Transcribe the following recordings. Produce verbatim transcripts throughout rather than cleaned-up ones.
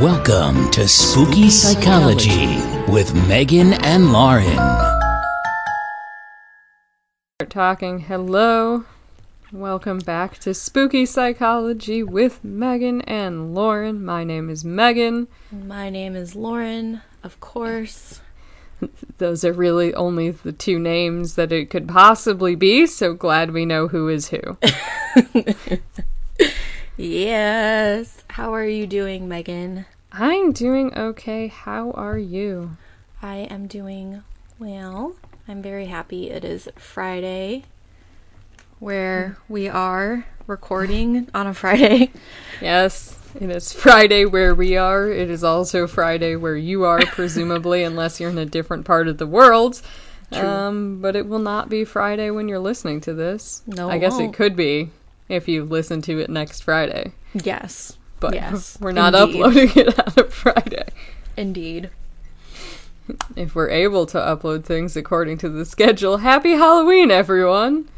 Welcome to Spooky Psychology with Megan and Lauren. We're talking. Hello. Welcome back to Spooky Psychology with Megan and Lauren. My name is Megan. My name is Lauren, of course. Those are really only the two names that it could possibly be, so glad we know who is who. Yes. How are you doing, Megan? I'm doing okay. How are you? I am doing well. I'm very happy. It is Friday, where we are recording on a Friday. Yes, it is Friday where we are. It is also Friday where you are, presumably, unless you're in a different part of the world. True. Um, but it will not be Friday when you're listening to this. No, I guess it could be. If you listen to it next Friday. Yes. But yes, we're not indeed. uploading it on a Friday. Indeed. If we're able to upload things according to the schedule, happy Halloween, everyone!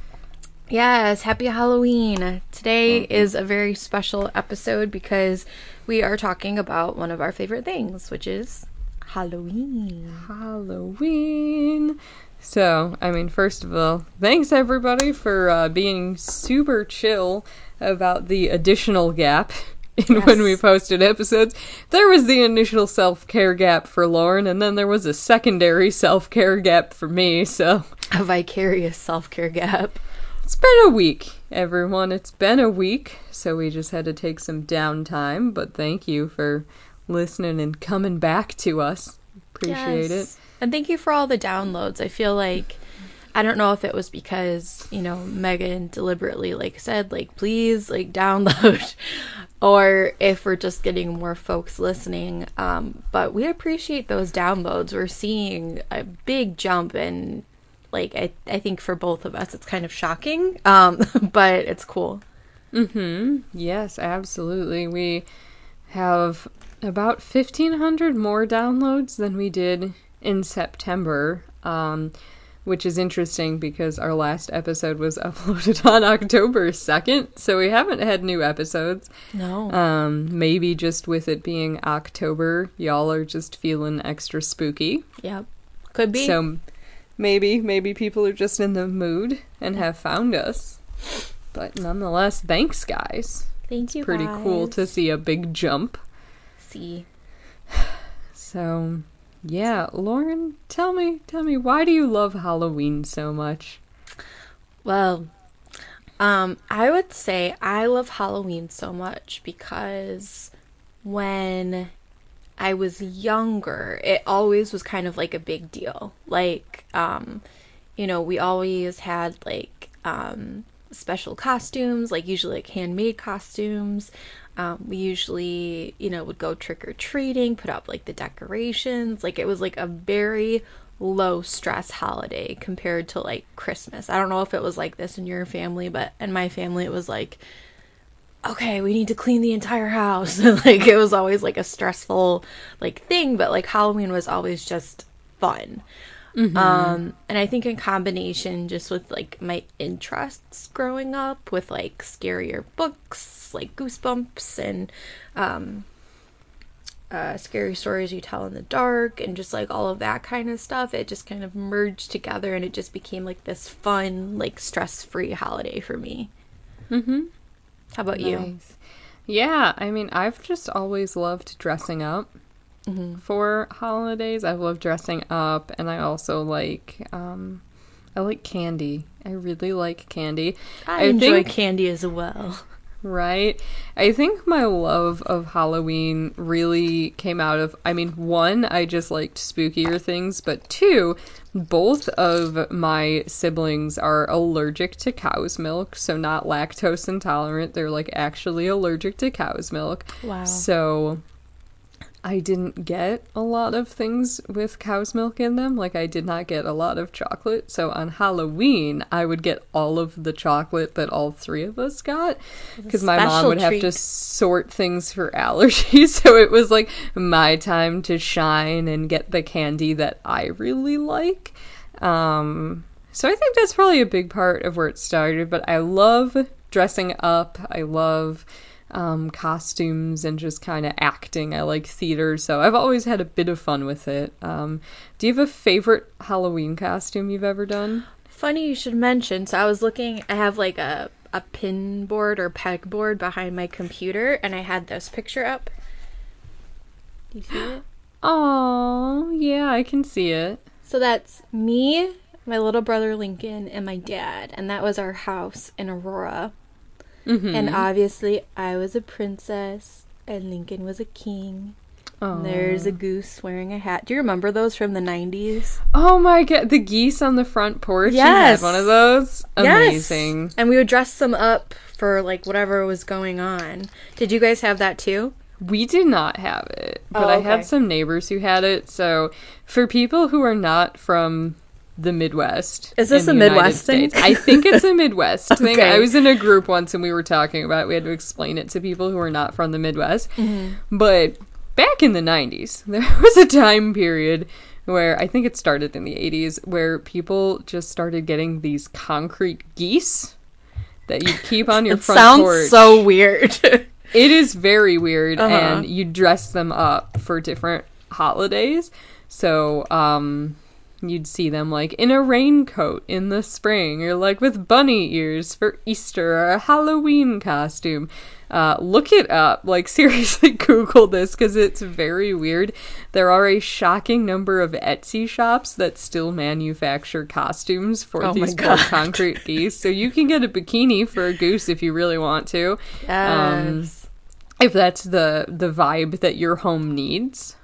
Yes, happy Halloween! Today mm-hmm. is a very special episode because we are talking about one of our favorite things, which is Halloween. Halloween! So, I mean, first of all, thanks everybody for uh, being super chill about the additional gap in yes. when we posted episodes. There was the initial self-care gap for Lauren, and then there was a secondary self-care gap for me, so... A vicarious self-care gap. It's been a week, everyone. It's been a week, so we just had to take some downtime, but thank you for listening and coming back to us. Appreciate yes. it. And thank you for all the downloads. I feel like, I don't know if it was because, you know, Megan deliberately, like, said, like, please, like, download, or if we're just getting more folks listening. Um, but we appreciate those downloads. We're seeing a big jump in, like, I, I think for both of us, it's kind of shocking, um, but it's cool. Mm-hmm. Yes, absolutely. We have about fifteen hundred more downloads than we did in September, um, which is interesting because our last episode was uploaded on October second, so we haven't had new episodes. No. Um, maybe just with it being October, y'all are just feeling extra spooky. Yep. Could be. So maybe, maybe people are just in the mood and have found us. But nonetheless, thanks, guys. Thank you, guys. Pretty cool to see a big jump. See. So... Yeah, Lauren, tell me, tell me, why do you love Halloween so much? Well, um, I would say I love Halloween so much because when I was younger, it always was kind of like a big deal. Like, um, you know, we always had like um, special costumes, like usually like handmade costumes. Um, we usually, you know, would go trick-or-treating, put up, like, the decorations. Like, it was, like, a very low-stress holiday compared to, like, Christmas. I don't know if it was like this in your family, but in my family it was, like, okay, we need to clean the entire house. Like, it was always, like, a stressful, like, thing, but, like, Halloween was always just fun. Mm-hmm. Um, and I think in combination just with, like, my interests growing up with, like, scarier books, like Goosebumps and um uh scary stories you tell in the dark and just like all of that kind of stuff, it just kind of merged together and it just became like this fun, like, stress-free holiday for me. Mm-hmm. How about nice. you? Yeah, I mean, I've just always loved dressing up mm-hmm. for holidays. I've loved dressing up, and I also like um I like candy. I really like candy. I, I enjoy think- candy as well. Right? I think my love of Halloween really came out of, I mean, one, I just liked spookier things, but two, both of my siblings are allergic to cow's milk, so not lactose intolerant. They're, like, actually allergic to cow's milk. Wow. So I didn't get a lot of things with cow's milk in them. Like, I did not get a lot of chocolate. So on Halloween, I would get all of the chocolate that all three of us got, because my mom would treat. have to sort things for allergies. So it was, like, my time to shine and get the candy that I really like. Um, so I think that's probably a big part of where it started. But I love dressing up. I love... um, costumes and just kind of acting. I like theater, so I've always had a bit of fun with it. Um, do you have a favorite Halloween costume you've ever done? Funny you should mention. So I was looking, I have like a, a pin board or pegboard behind my computer, and I had this picture up. Do you see it? Oh, yeah, I can see it. So that's me, my little brother Lincoln, and my dad, and that was our house in Aurora. Mm-hmm. And obviously, I was a princess, and Lincoln was a king. And there's a goose wearing a hat. Do you remember those from the nineties? Oh my god, the geese on the front porch? Yes. You had one of those? Amazing. Yes. And we would dress them up for, like, whatever was going on. Did you guys have that, too? We did not have it, but oh, okay. I had some neighbors who had it. So for people who are not from the Midwest. Is this a Midwest States, thing? I think it's a Midwest okay. thing. I was in a group once and we were talking about it. We had to explain it to people who are not from the Midwest. Mm-hmm. But back in the nineties, there was a time period where I think it started in the eighties where people just started getting these concrete geese that you keep on your front porch. It sounds so weird. It is very weird, uh-huh. and you dress them up for different holidays. So, um, you'd see them, like, in a raincoat in the spring, or, like, with bunny ears for Easter, or a Halloween costume. Uh, look it up. Like, seriously, Google this, because it's very weird. There are a shocking number of Etsy shops that still manufacture costumes for oh these concrete geese. So you can get a bikini for a goose if you really want to. Yes. Um, if that's the, the vibe that your home needs.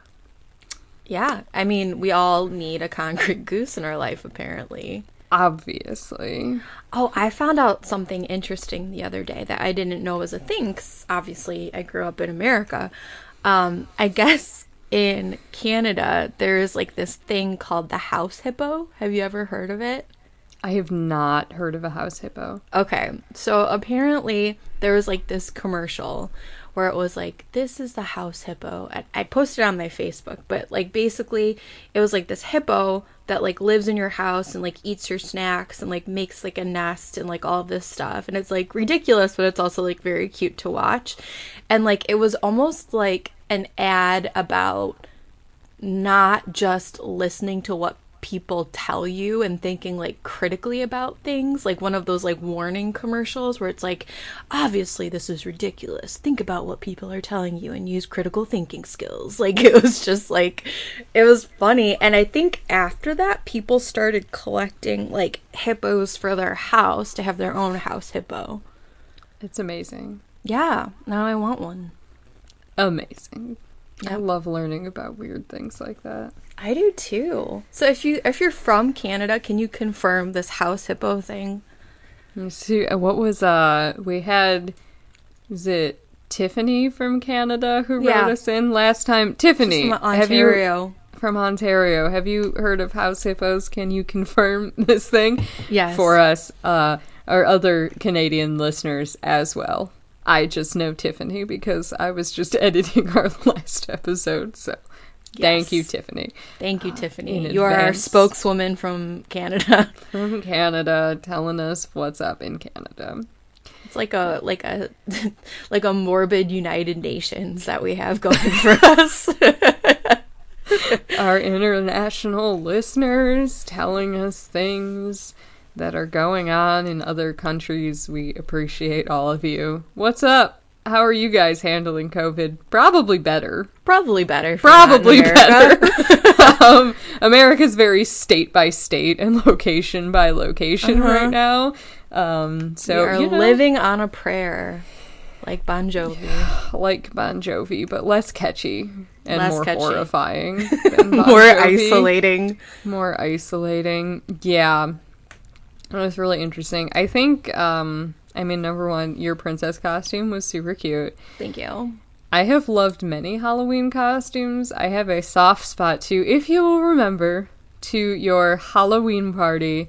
Yeah. I mean, we all need a concrete goose in our life, apparently. Obviously. Oh, I found out something interesting the other day that I didn't know was a thing, because obviously I grew up in America. Um, I guess in Canada, there's like this thing called the house hippo. Have you ever heard of it? I have not heard of a house hippo. Okay. So apparently there was like this commercial where it was like, this is the house hippo. And I posted it on my Facebook, but like basically it was like this hippo that like lives in your house and like eats your snacks and like makes like a nest and like all of this stuff. And it's like ridiculous, but it's also like very cute to watch. And like it was almost like an ad about not just listening to what people tell you and thinking like critically about things, like one of those like warning commercials where it's like, obviously this is ridiculous, think about what people are telling you and use critical thinking skills. Like it was just like, it was funny. And I think after that people started collecting like hippos for their house to have their own house hippo. It's amazing. Yeah, now I want one. Amazing. Yep. I love learning about weird things like that. I do too. So if you if you're from Canada, can you confirm this house hippo thing? Let's see, what was uh we had was it Tiffany from Canada who yeah. wrote us in last time? Tiffany, she's from Ontario. Have you, from Ontario, have you heard of house hippos? Can you confirm this thing? Yes. For us, uh, our other Canadian listeners as well. I just know Tiffany because I was just editing our last episode, so yes. Thank you, Tiffany. Thank you, uh, Tiffany. You are our spokeswoman from Canada. From Canada, telling us what's up in Canada. It's like a like a like a morbid United Nations that we have going for us. Our international listeners telling us things that are going on in other countries. We appreciate all of you. What's up? How are you guys handling COVID? Probably better. Probably better. Probably better. um, America's very state by state and location by location uh-huh. right now. Um, so we are you know, living on a prayer, like Bon Jovi. Yeah, like Bon Jovi, but less catchy and less more catchy. Horrifying. Than Bon more Jovi. Isolating. More isolating. Yeah. It was really interesting. I think, um, I mean, number one, your princess costume was super cute. Thank you. I have loved many Halloween costumes. I have a soft spot, too, if you will remember, to your Halloween party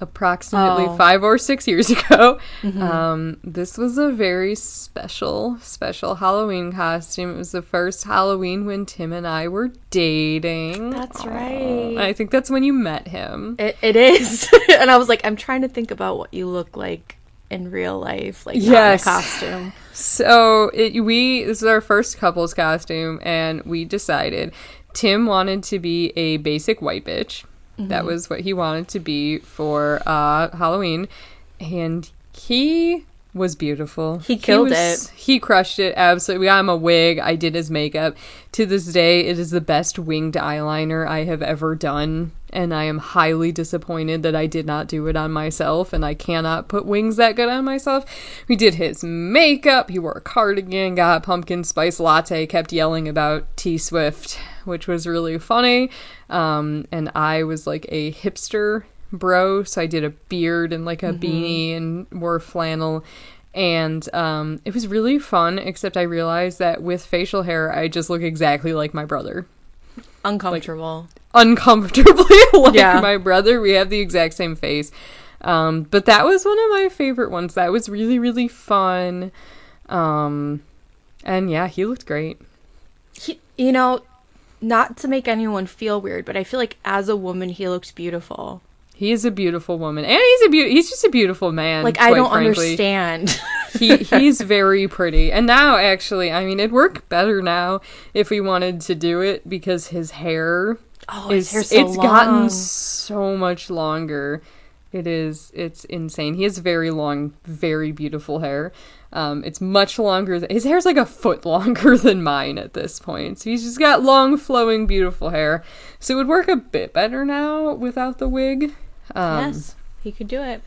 approximately oh. five or six years ago. Mm-hmm. Um, this was a very special, special Halloween costume. It was the first Halloween when Tim and I were dating. That's Aww. Right. I think that's when you met him. It, it is. And I was like, I'm trying to think about what you look like in real life, like, yes. not in a costume. So it, we, this is our first couple's costume, and we decided Tim wanted to be a basic white bitch. Mm-hmm. That was what he wanted to be for uh, Halloween, and he was beautiful. He killed he was, it. He crushed it, absolutely. We got him a wig. I did his makeup. To this day, it is the best winged eyeliner I have ever done, and I am highly disappointed that I did not do it on myself, and I cannot put wings that good on myself. We did his makeup. He wore a cardigan, got a pumpkin spice latte, kept yelling about T-Swift, which was really funny, um, and I was like a hipster bro, so I did a beard and like a mm-hmm. beanie and wore flannel, and um it was really fun, except I realized that with facial hair I just look exactly like my brother. Uncomfortable. Like, uncomfortably like yeah. my brother. We have the exact same face. Um but that was one of my favorite ones. That was really, really fun. Um and yeah, he looked great. He, you know, not to make anyone feel weird, but I feel like as a woman he looks beautiful. He is a beautiful woman, and he's a be- he's just a beautiful man. Like, I don't frankly. understand. he he's very pretty, and now actually, I mean, it'd work better now if we wanted to do it because his hair, oh, is, his hair's so it's long. gotten so much longer. It is, it's insane. He has very long, very beautiful hair. Um, it's much longer. Th- his hair's like a foot longer than mine at this point. So he's just got long, flowing, beautiful hair. So it would work a bit better now without the wig. Um, yes, he could do it.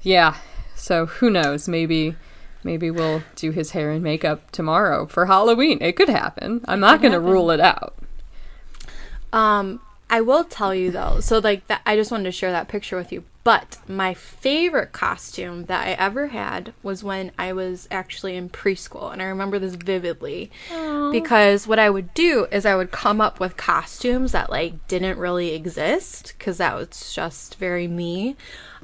Yeah. So who knows? Maybe, maybe we'll do his hair and makeup tomorrow for Halloween. It could happen. I'm it not going to rule it out. Um, I will tell you though. So like that, I just wanted to share that picture with you. But my favorite costume that I ever had was when I was actually in preschool, and I remember this vividly. Aww. Because what I would do is I would come up with costumes that like didn't really exist because that was just very me.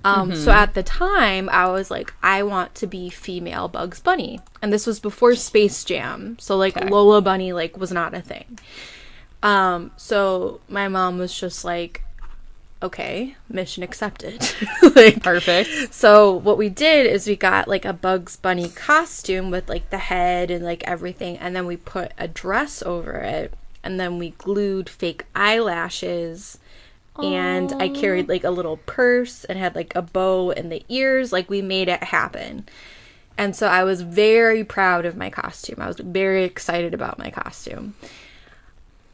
Um, mm-hmm. So at the time, I was like, I want to be female Bugs Bunny, and this was before Space Jam, so like okay. Lola Bunny like was not a thing. Um, so my mom was just like, okay, mission accepted. Like, perfect. So what we did is we got like a Bugs Bunny costume with like the head and like everything, and then we put a dress over it, and then we glued fake eyelashes. Aww. And I carried like a little purse and had like a bow in the ears. Like, we made it happen. And so I was very proud of my costume. I was very excited about my costume.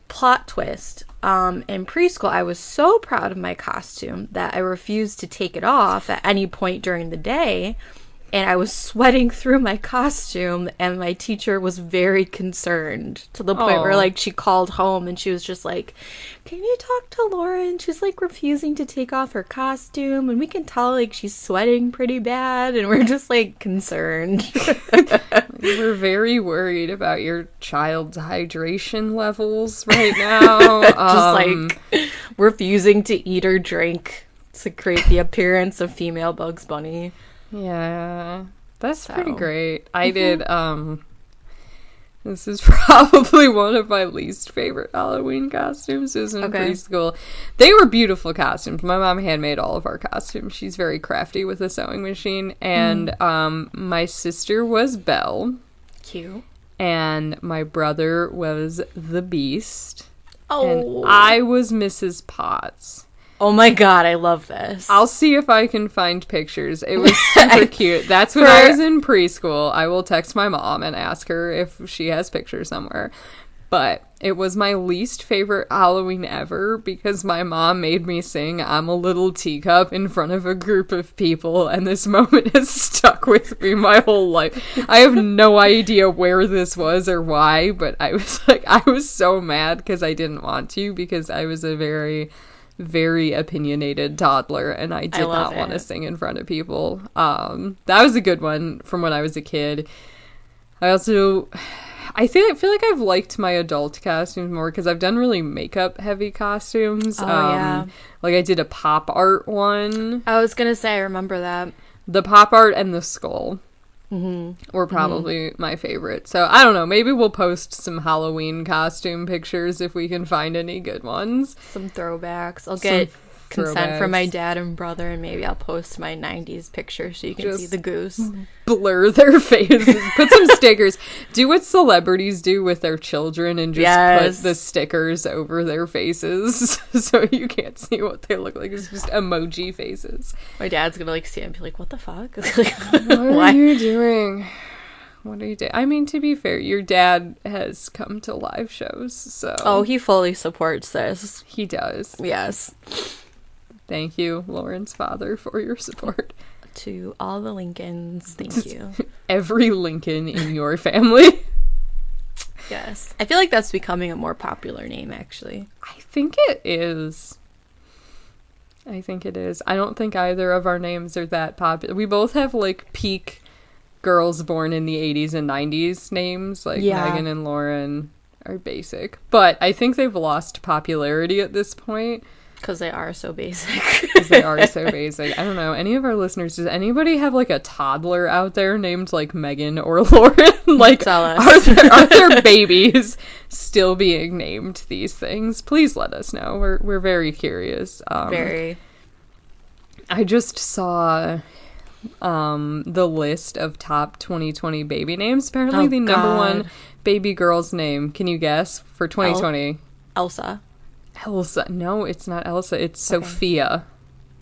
Plot twist. Um, in preschool, I was so proud of my costume that I refused to take it off at any point during the day, and I was sweating through my costume, and my teacher was very concerned to the point Aww. where, like, she called home, and she was just like, can you talk to Lauren? She's, like, refusing to take off her costume, and we can tell, like, she's sweating pretty bad, and we're just, like, concerned. We were very worried about your child's hydration levels right now. Just, um, like, refusing to eat or drink to create the appearance of female Bugs Bunny. Yeah, that's so. pretty great. I mm-hmm. did, um, this is probably one of my least favorite Halloween costumes. It was in okay. preschool. They were beautiful costumes. My mom handmade all of our costumes. She's very crafty with a sewing machine. And mm. um, my sister was Belle. Cute. And my brother was the Beast. Oh. And I was Missus Potts. Oh my god, I love this. I'll see if I can find pictures. It was super cute. That's when For... I was in preschool. I will text my mom and ask her if she has pictures somewhere. But it was my least favorite Halloween ever because my mom made me sing I'm a Little Teacup in front of a group of people, and this moment has stuck with me my whole life. I have no idea where this was or why, but I was like, I was so mad because I didn't want to, because I was a very... very opinionated toddler, and I did I not want to sing in front of people. Um, that was a good one from when I was a kid. I also, I feel, I feel like I've liked my adult costumes more because I've done really makeup-heavy costumes. Oh, um, yeah. Like, I did a pop art one. I was gonna say, I remember that. The pop art and the skull mm-hmm. were probably mm-hmm. my favorite. So, I don't know. Maybe we'll post some Halloween costume pictures if we can find any good ones. Some throwbacks. I'll some get consent from my dad and brother, and maybe I'll post my nineties picture so you can just see the goose. Blur their faces. Put some stickers. Do what celebrities do with their children and just yes. put the stickers over their faces so you can't see what they look like. It's just emoji faces. My dad's gonna like see it and be like, what the fuck? Like, what are you doing? What are you doing? I mean, to be fair, your dad has come to live shows, so... Oh, he fully supports this. He does. Yes. Thank you, Lauren's father, for your support. To all the Lincolns, thank you. Every Lincoln in your family. Yes. I feel like that's becoming a more popular name, actually. I think it is. I think it is. I don't think either of our names are that popular. We both have, like, peak... girls born in the eighties and nineties names, like yeah. Megan and Lauren are basic. But I think they've lost popularity at this point. Because they are so basic. Because they are so basic. I don't know. Any of our listeners, does anybody have like a toddler out there named like Megan or Lauren? Like, tell us. Are there, are there babies still being named these things? Please let us know. We're, we're very curious. Um, very. I just saw... um the list of top twenty twenty baby names. Apparently oh, the number God. one baby girl's name, can you guess, for twenty twenty? El- Elsa. Elsa. No, it's not Elsa. It's okay. Sophia.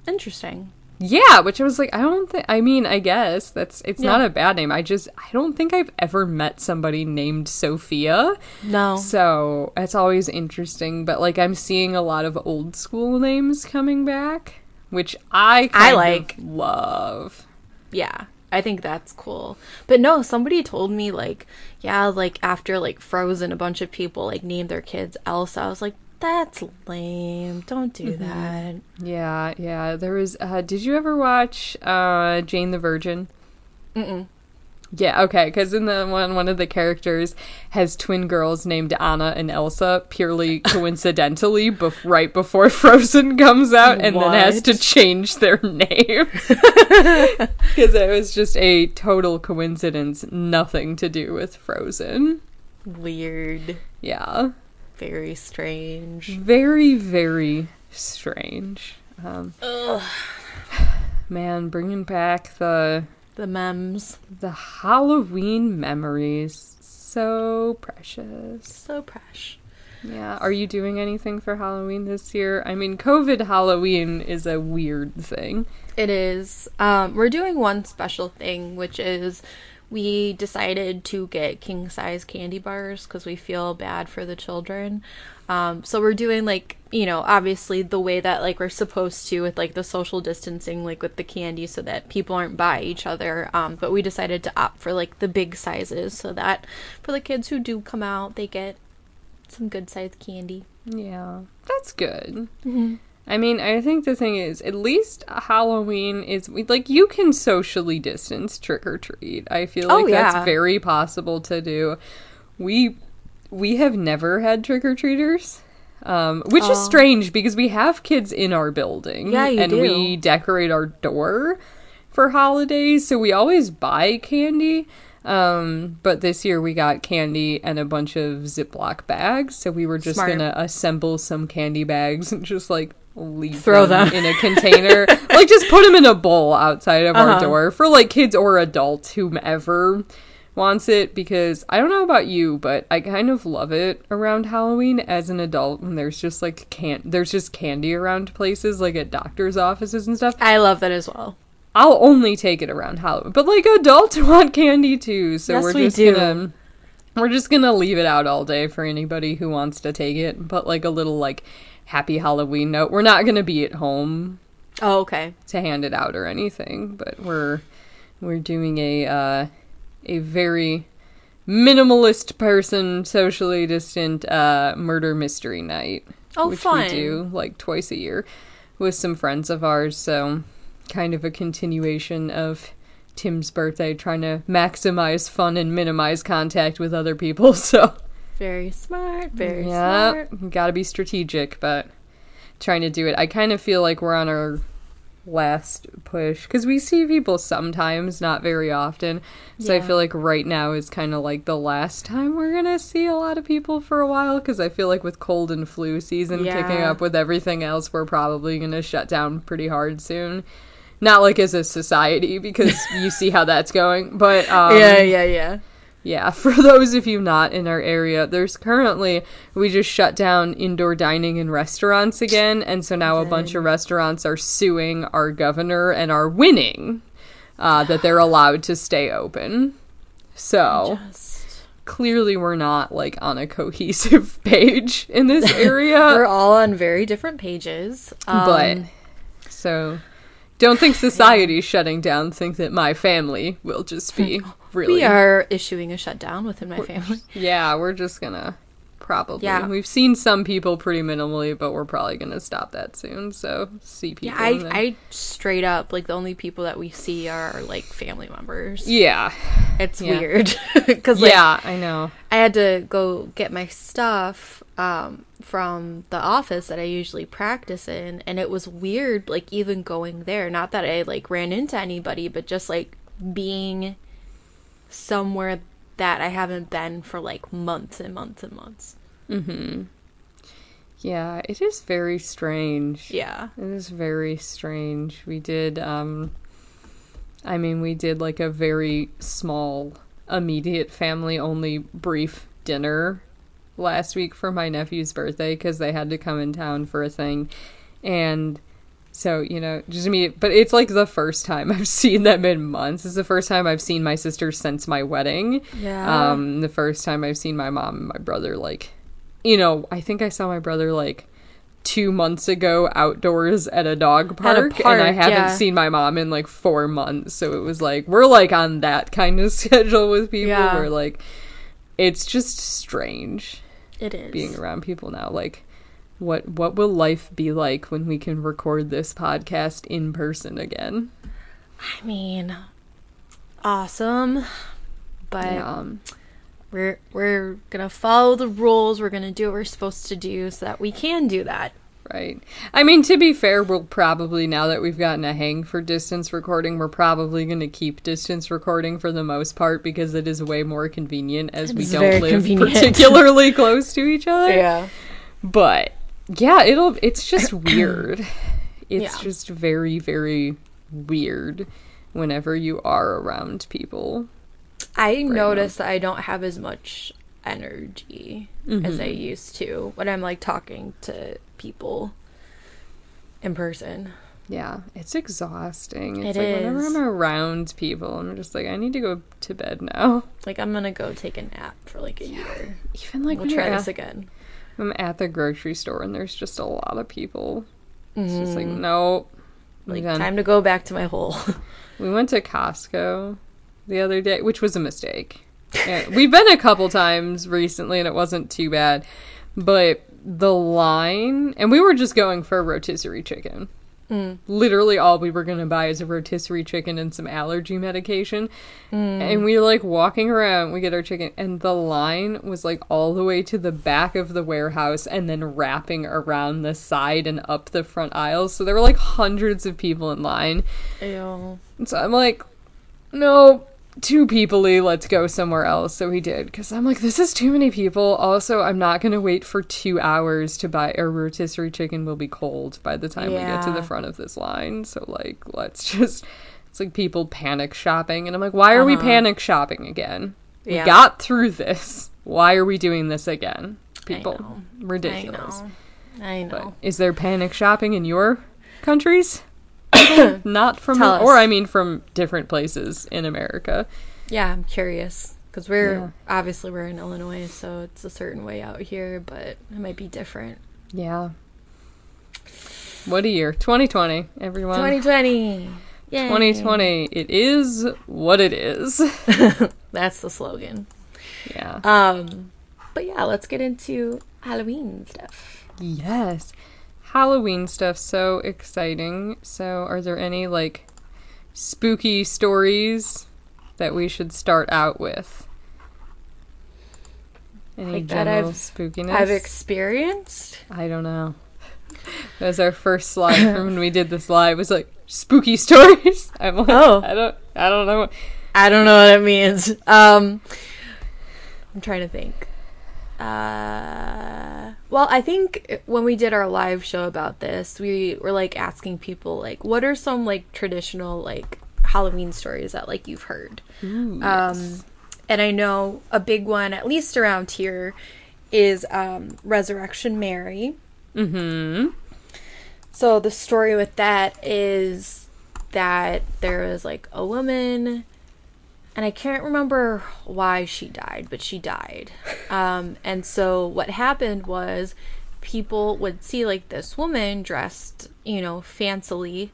Interesting. Yeah, which I was like, I don't think, I mean, I guess that's, it's yeah. not a bad name. I just, I don't think I've ever met somebody named Sophia. No. So it's always interesting, but like I'm seeing a lot of old school names coming back, which I kind I like. of love. Yeah, I think that's cool. But no, somebody told me, like, yeah, like, after, like, Frozen, a bunch of people, like, named their kids Elsa. I was like, that's lame. Don't do mm-hmm. that. Yeah, yeah. There was, uh, did you ever watch uh, Jane the Virgin? Mm-mm. Yeah, okay, because in the one, one of the characters has twin girls named Anna and Elsa purely coincidentally be- right before Frozen comes out, and what? Then has to change their names. Because it was just a total coincidence, nothing to do with Frozen. Weird. Yeah. Very strange. Very, very strange. Um, Ugh. Man, bringing back the... The memes. The Halloween memories. So precious. So precious. Yeah. Are you doing anything for Halloween this year? I mean, COVID Halloween is a weird thing. It is. Um, we're doing one special thing, which is we decided to get king-size candy bars because we feel bad for the children. Um, so we're doing, like, you know, obviously the way that, like, we're supposed to with, like, the social distancing, like, with the candy so that people aren't by each other. Um, but we decided to opt for, like, the big sizes so that for the kids who do come out, they get some good-sized candy. Yeah. That's good. Mm-hmm. I mean, I think the thing is, at least Halloween is, like, you can socially distance trick-or-treat. I feel like oh, yeah. that's very possible to do. We... We have never had trick-or-treaters, um, which oh. is strange because we have kids in our building. Yeah, you and do. We decorate our door for holidays, so we always buy candy. Um, but this year we got candy and a bunch of Ziploc bags, so we were just Smart. gonna assemble some candy bags and just, like, leave Throw them, them. in a container. Like, just put them in a bowl outside of uh-huh. our door for, like, kids or adults, whomever wants it, because I don't know about you, but I kind of love it around Halloween as an adult when there's just like can there's just candy around places like at doctor's offices and stuff. I love that as well. I'll only take it around Halloween, but like adults want candy too, so yes, we're just we do. gonna we're just gonna leave it out all day for anybody who wants to take it. But like a little like happy Halloween note. We're not gonna be at home. Oh, okay. To hand it out or anything, but we're we're doing a. Uh, a very minimalist person, socially distant uh, murder mystery night. Oh, which fun. Which we do, like, twice a year with some friends of ours, so kind of a continuation of Tim's birthday, trying to maximize fun and minimize contact with other people, so... Very smart, very yeah, smart. Yeah, gotta be strategic, but trying to do it. I kind of feel like we're on our last push, because we see people sometimes, not very often, so yeah. I feel like right now is kind of like the last time we're gonna see a lot of people for a while, because I feel like with cold and flu season yeah. kicking up with everything else, we're probably gonna shut down pretty hard soon. Not like as a society, because you see how that's going, but um yeah yeah yeah yeah, for those of you not in our area, there's currently, we just shut down indoor dining in restaurants again, and so now a bunch of restaurants are suing our governor and are winning uh, that they're allowed to stay open. So, just... clearly we're not, like, on a cohesive page in this area. We're all on very different pages. Um... But, so... Don't think society's shutting down. Think that my family will just be really... We are issuing a shutdown within my we're, family. Yeah, we're just gonna probably... Yeah. We've seen some people pretty minimally, but we're probably gonna stop that soon, so see people. Yeah, I, then... I straight up, like, the only people that we see are, like, family members. Yeah. It's yeah. weird. 'Cause, like, yeah, I know. I had to go get my stuff... Um, from the office that I usually practice in, and it was weird, like, even going there. Not that I, like, ran into anybody, but just, like, being somewhere that I haven't been for, like, months and months and months. Mm-hmm. Yeah, it is very strange. Yeah. It is very strange. We did, um, I mean, we did, like, a very small, immediate family-only brief dinner last week for my nephew's birthday, because they had to come in town for a thing, and so, you know, just me, but it's like the first time I've seen them in months. It's the first time I've seen my sister since my wedding. Yeah. Um the first time I've seen my mom and my brother, like, you know, I think I saw my brother like two months ago outdoors at a dog park, a park and I haven't yeah. seen my mom in like four months, so it was like we're like on that kind of schedule with people. Yeah. We're like, it's just strange. It is. Being around people now. Like, what what will life be like when we can record this podcast in person again? I mean, awesome. But yeah. we're we're gonna follow the rules. We're gonna do what we're supposed to do so that we can do that. Right. I mean, to be fair, we'll probably, now that we've gotten a hang for distance recording, we're probably going to keep distance recording for the most part, because it is way more convenient, as it's we don't live convenient. particularly close to each other. Yeah. But, yeah, it'll, it's just weird. It's yeah. just very, very weird whenever you are around people. I right notice now. that I don't have as much energy mm-hmm. as I used to when I'm, like, talking to people in person. Yeah, it's exhausting. It's it like is. Whenever I'm around people, I'm just like, I need to go to bed now. Like, I'm gonna go take a nap for like a yeah. year. Even like we'll try at, this again. I'm at the grocery store and there's just a lot of people. Mm-hmm. It's just like, no, like, time to go back to my hole. We went to Costco the other day, which was a mistake. Yeah, we've been a couple times recently and it wasn't too bad, but the line, and we were just going for a rotisserie chicken. Mm. Literally all we were gonna buy is a rotisserie chicken and some allergy medication. Mm. And we were like walking around, we get our chicken, and the line was like all the way to the back of the warehouse and then wrapping around the side and up the front aisles. So there were like hundreds of people in line. Ew. And so I'm like, no, too people-y, let's go somewhere else. So we did, because I'm like, this is too many people. Also, I'm not going to wait for two hours to buy a rotisserie chicken. Will be cold by the time yeah. we get to the front of this line. So, like, let's just, it's like people panic shopping. And I'm like, why are uh-huh. we panic shopping again? Yeah. We got through this. Why are we doing this again? People. I know. Ridiculous. I know. I know. But is there panic shopping in your countries? Not from Tell us. Or I mean from different places in America. Yeah, I'm curious, because we're yeah. obviously we're in Illinois, so it's a certain way out here, but it might be different. Yeah. What a year. twenty twenty, everyone. twenty twenty. Yay. twenty twenty. It is what it is. That's the slogan. Yeah. Um but yeah, let's get into Halloween stuff. Yes. Halloween stuff, so exciting. So are there any, like, spooky stories that we should start out with? Any like general that I've, spookiness? I've experienced? I don't know. That was our first slide from when we did this live. It was like, spooky stories. I'm like, oh. I don't, I don't know. I don't know what that means. Um, I'm trying to think. Uh, well, I think when we did our live show about this, we were like asking people like, what are some like traditional like Halloween stories that like you've heard? Ooh, um, yes. And I know a big one, at least around here, is um, Resurrection Mary. Mm-hmm. So the story with that is that there was like a woman, and I can't remember why she died, but she died. Um, and so what happened was people would see like this woman dressed, you know, fancily,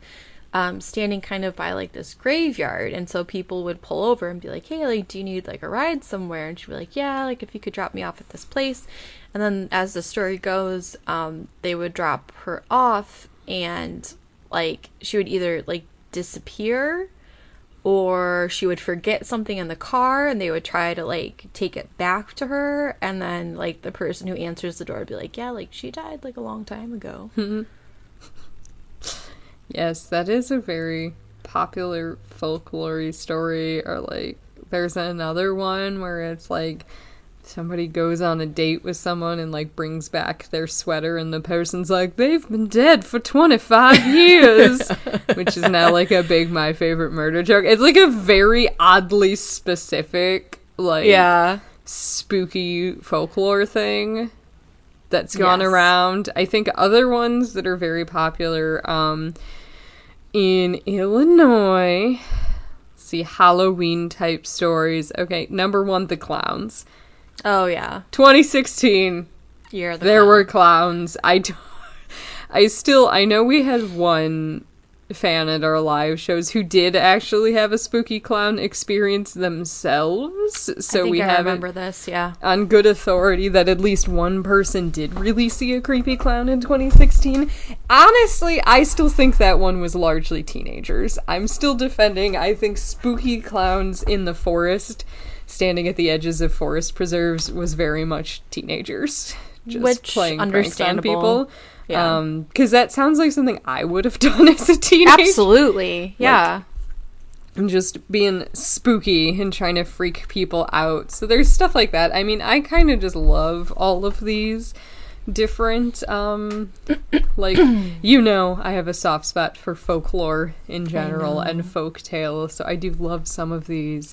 um, standing kind of by like this graveyard. And so people would pull over and be like, hey, like, do you need like a ride somewhere? And she'd be like, yeah, like if you could drop me off at this place. And then as the story goes, um, they would drop her off and like she would either like disappear or she would forget something in the car and they would try to like take it back to her, and then like the person who answers the door would be like, yeah, like she died like a long time ago. Yes, that is a very popular folklore story. Or like there's another one where it's like somebody goes on a date with someone and like brings back their sweater and the person's like, they've been dead for twenty-five years, which is now like a big My Favorite Murder joke. It's like a very oddly specific, like, yeah, spooky folklore thing that's gone yes. around. I think other ones that are very popular um in Illinois, let's see, Halloween type stories. Okay, number one, the clowns. Oh, yeah. twenty sixteen. Year the there clown. Were clowns. I, do, I still... I know we had one fan at our live shows who did actually have a spooky clown experience themselves. So I think we I remember this, yeah. On good authority that at least one person did really see a creepy clown in twenty sixteen. Honestly, I still think that one was largely teenagers. I'm still defending, I think, spooky clowns in the forest... standing at the edges of forest preserves was very much teenagers just Which, playing pranks on people. Yeah. Um, because that sounds like something I would have done as a teenager. Absolutely, yeah. Like, and just being spooky and trying to freak people out. So there's stuff like that. I mean, I kind of just love all of these different, um, like, you know, I have a soft spot for folklore in general and folk tales, so I do love some of these.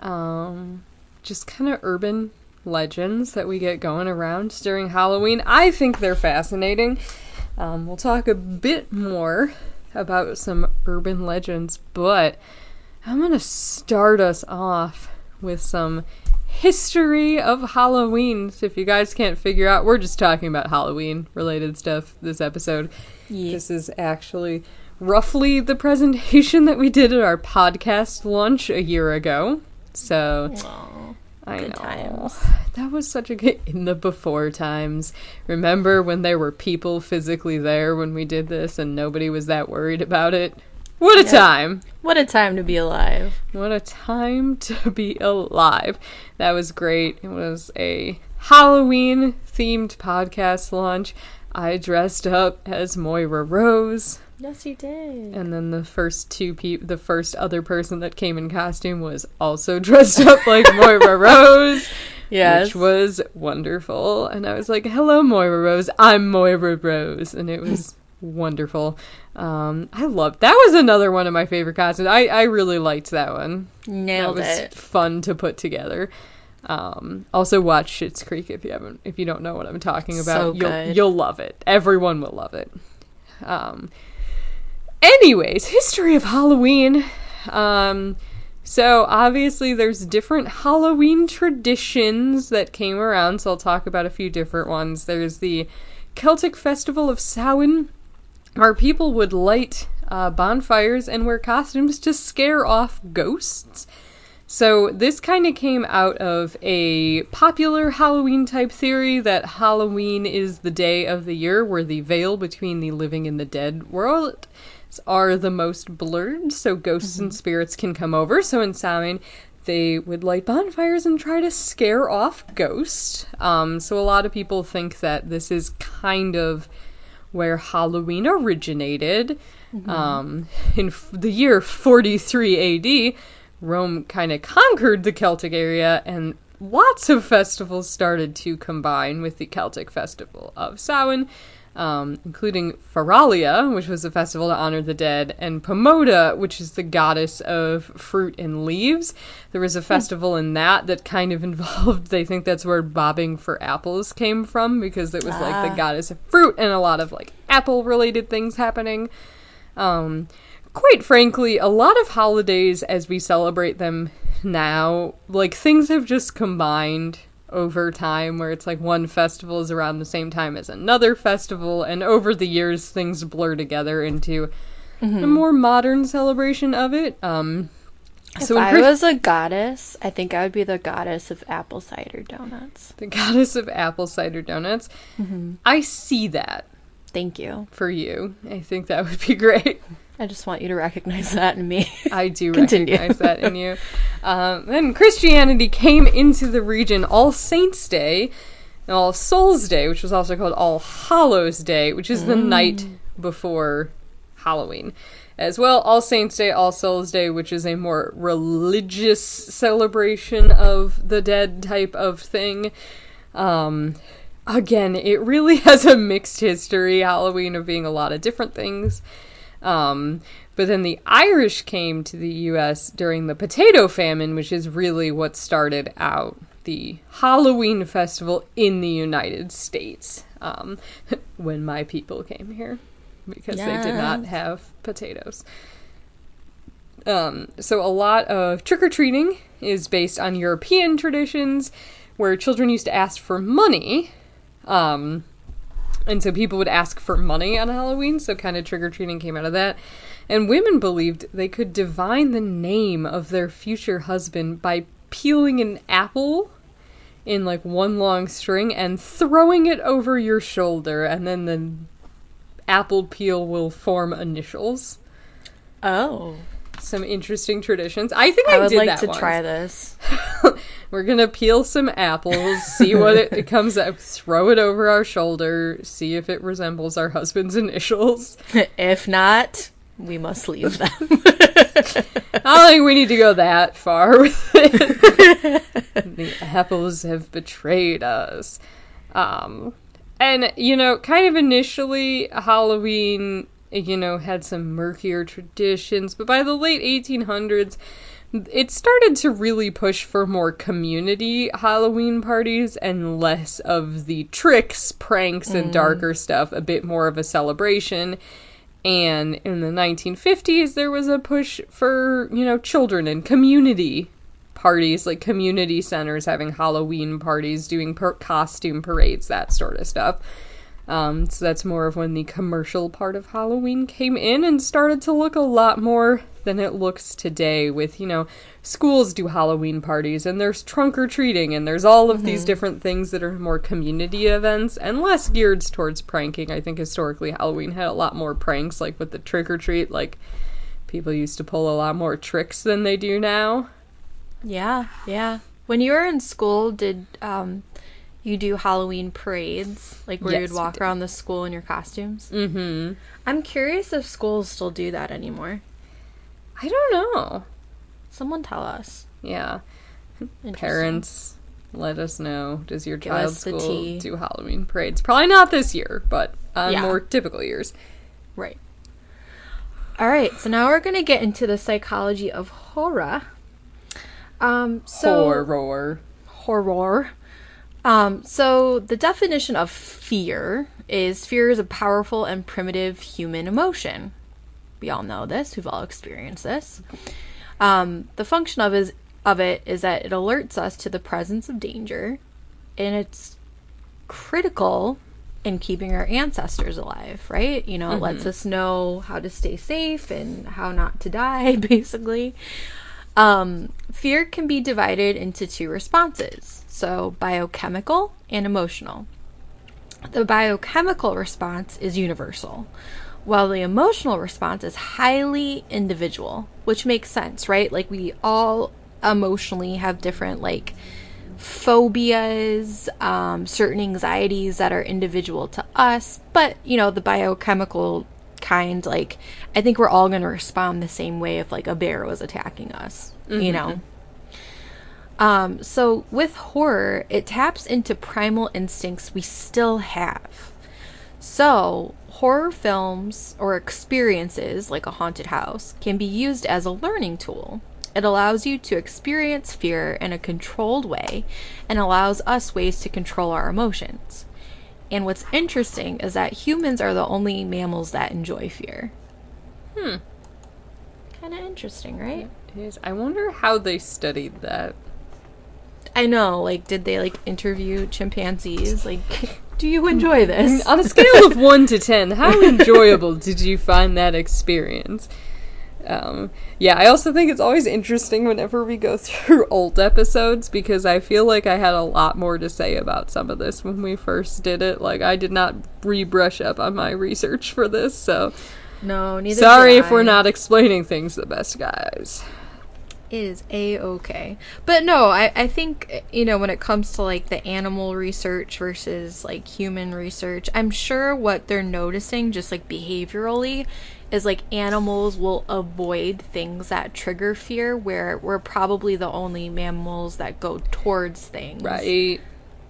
Um, just kind of urban legends that we get going around during Halloween. I think they're fascinating. Um, we'll talk a bit more about some urban legends, but I'm going to start us off with some history of Halloween. So if you guys can't figure out, we're just talking about Halloween-related stuff this episode. Yeah. This is actually roughly the presentation that we did at our podcast launch a year ago. So, aww, I good know times. That was such a good in the before times. Remember when there were people physically there when we did this and nobody was that worried about it? What a yep. time! What a time to be alive! What a time to be alive! That was great. It was a Halloween themed podcast launch. I dressed up as Moira Rose. Yes, you did. And then the first two people, the first other person that came in costume was also dressed up like Moira Rose. Yes. Which was wonderful. And I was like, hello, Moira Rose. I'm Moira Rose. And it was wonderful. Um, I loved, that was another one of my favorite costumes. I, I really liked that one. Nailed it. That was it. Fun to put together. Um, also watch Schitt's Creek if you haven't, if you don't know what I'm talking about. So good. You'll, you'll love it. Everyone will love it. Um, Anyways, history of Halloween. Um, so obviously there's different Halloween traditions that came around, so I'll talk about a few different ones. There's the Celtic festival of Samhain, where people would light uh, bonfires and wear costumes to scare off ghosts. So this kind of came out of a popular Halloween-type theory that Halloween is the day of the year where the veil between the living and the dead world are the most blurred, so ghosts mm-hmm. and spirits can come over. So in Samhain, they would light bonfires and try to scare off ghosts. Um, so a lot of people think that this is kind of where Halloween originated. Mm-hmm. Um, in f- the year forty-three A D, Rome kind of conquered the Celtic area, and lots of festivals started to combine with the Celtic festival of Samhain, um, including Feralia, which was a festival to honor the dead, and Pomoda, which is the goddess of fruit and leaves. There was a festival in that that kind of involved, they think that's where bobbing for apples came from, because it was ah. like the goddess of fruit and a lot of like apple-related things happening. Um, quite frankly, a lot of holidays as we celebrate them now, like, things have just combined over time where it's like one festival is around the same time as another festival, and over the years things blur together into mm-hmm. a more modern celebration of it. Um, if so I pre- was a goddess, I think I would be the goddess of apple cider donuts. The goddess of apple cider donuts. Mm-hmm. I see that. Thank you. For you. I think that would be great. I just want you to recognize that in me. I do recognize that in you. Um, then Christianity came into the region. All Saints Day and All Souls Day, which was also called All Hallows Day, which is mm. the night before Halloween. As well, All Saints Day, All Souls Day, which is a more religious celebration of the dead type of thing. Um... Again, it really has a mixed history, Halloween, of being a lot of different things. Um, but then the Irish came to the U S during the potato famine, which is really what started out the Halloween festival in the United States. Um, when my people came here, because yes. they did not have potatoes. Um, so a lot of trick-or-treating is based on European traditions, where children used to ask for money. Um, and so people would ask for money on Halloween, so kind of trick-or-treating came out of that. And women believed they could divine the name of their future husband by peeling an apple in, like, one long string and throwing it over your shoulder, and then the apple peel will form initials. Oh. Some interesting traditions. I think I, I did like that I would like to once. Try this. We're going to peel some apples, see what it, it comes up, throw it over our shoulder, see if it resembles our husband's initials. If not, we must leave them. I don't think we need to go that far with it. The apples have betrayed us. Um, and, you know, kind of initially, Halloween, you know, had some murkier traditions, but by the late eighteen hundreds, it started to really push for more community Halloween parties and less of the tricks, pranks, mm. and darker stuff, a bit more of a celebration. And in the nineteen fifties, there was a push for, you know, children and community parties, like community centers having Halloween parties, doing per- costume parades, that sort of stuff. Um, so that's more of when the commercial part of Halloween came in and started to look a lot more than it looks today with, you know, schools do Halloween parties and there's trunk-or-treating and there's all of mm-hmm. these different things that are more community events and less geared towards pranking. I think historically Halloween had a lot more pranks, like with the trick-or-treat, like people used to pull a lot more tricks than they do now. Yeah, yeah. When you were in school, did, um... you do Halloween parades, like where yes, you'd walk around the school in your costumes? Mm-hmm. I'm curious if schools still do that anymore. I don't know. Someone tell us. Yeah. Parents, let us know. Does your Give child's school do Halloween parades? Probably not this year, but on yeah. more typical years. Right. All right, so now we're going to get into the psychology of horror. Um, so horror. Horror. Um, so the definition of fear is fear is a powerful and primitive human emotion. We all know this. We've all experienced this. Um, the function of is of it is that it alerts us to the presence of danger, and it's critical in keeping our ancestors alive, right? You know, it mm-hmm. lets us know how to stay safe and how not to die, basically. Um, fear can be divided into two responses, so biochemical and emotional. The biochemical response is universal, while the emotional response is highly individual, which makes sense, right? Like, we all emotionally have different, like, phobias, um, certain anxieties that are individual to us, but, you know, the biochemical kind, like, I think we're all going to respond the same way if, like, a bear was attacking us, mm-hmm. you know? Um, so with horror, it taps into primal instincts we still have. So horror films or experiences, like a haunted house, can be used as a learning tool. It allows you to experience fear in a controlled way and allows us ways to control our emotions. And what's interesting is that humans are the only mammals that enjoy fear. Hmm. Kind of interesting, right? It is. I wonder how they studied that. I know. Like, did they, like, interview chimpanzees? Like, do you enjoy this? On a scale of one to ten, how enjoyable did you find that experience? Um, yeah, I also think it's always interesting whenever we go through old episodes, because I feel like I had a lot more to say about some of this when we first did it. Like, I did not re-brush up on my research for this, so... No, neither Sorry if we're not explaining things the best, guys. It is A-okay. But no, I, I think, you know, when it comes to, like, the animal research versus, like, human research, I'm sure what they're noticing, just, like, behaviorally, is, like, animals will avoid things that trigger fear, where we're probably the only mammals that go towards things right.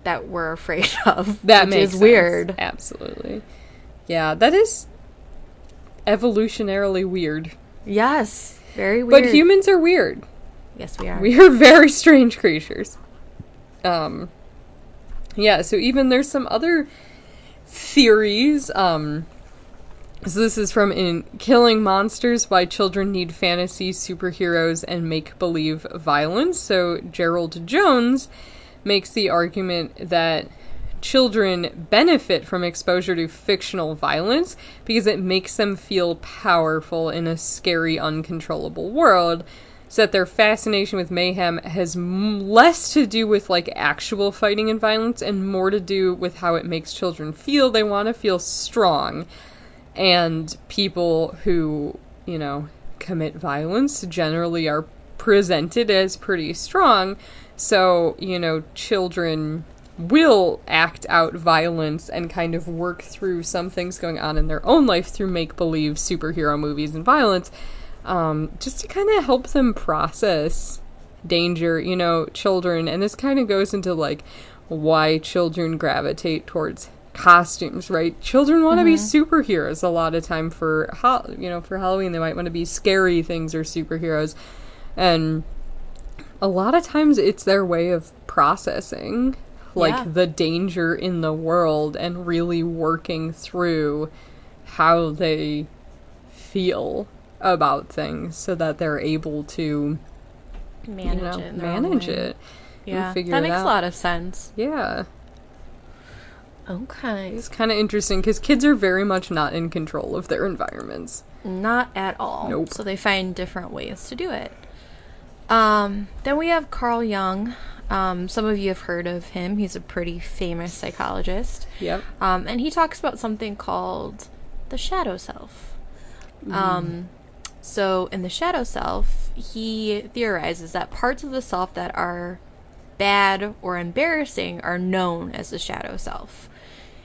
that we're afraid of. That makes sense. Weird. Absolutely. Yeah, that is evolutionarily weird. Yes, very weird. But humans are weird. Yes, we are. We are very strange creatures. Um, yeah, so even there's some other theories, um... So this is from in Killing Monsters, Why Children Need Fantasy, Superheroes, and Make-Believe Violence. So Gerald Jones makes the argument that children benefit from exposure to fictional violence because it makes them feel powerful in a scary, uncontrollable world, so that their fascination with mayhem has m- less to do with, like, actual fighting and violence and more to do with how it makes children feel. They want to feel strong. And people who, you know, commit violence generally are presented as pretty strong. So, you know, children will act out violence and kind of work through some things going on in their own life through make-believe superhero movies and violence, um, just to kind of help them process danger, you know, children. And this kind of goes into, like, why children gravitate towards costumes, right? Children want to mm-hmm. be superheroes a lot of time for, ho- you know, for Halloween. They might want to be scary things or superheroes. And a lot of times it's their way of processing, like, yeah. the danger in the world and really working through how they feel about things so that they're able to manage you know, it. Manage it. Yeah. And figure that makes it out. A lot of sense. Yeah. Okay. It's kind of interesting because kids are very much not in control of their environments. Not at all. Nope. So they find different ways to do it. Um, then we have Carl Jung. Um, some of you have heard of him. He's a pretty famous psychologist. Yep. Um, and he talks about something called the shadow self. Mm. Um, so in the shadow self, he theorizes that parts of the self that are bad or embarrassing are known as the shadow self.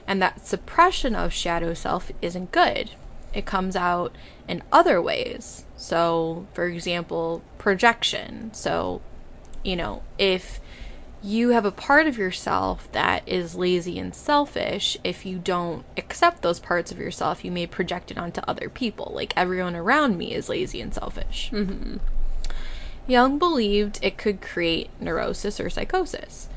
And that suppression of shadow self isn't good. It comes out in other ways. So, for example, projection. So, you know, if you have a part of yourself that is lazy and selfish, if you don't accept those parts of yourself, you may project it onto other people. Like, everyone around me is lazy and selfish. Mm-hmm. Jung believed it could create neurosis or psychosis.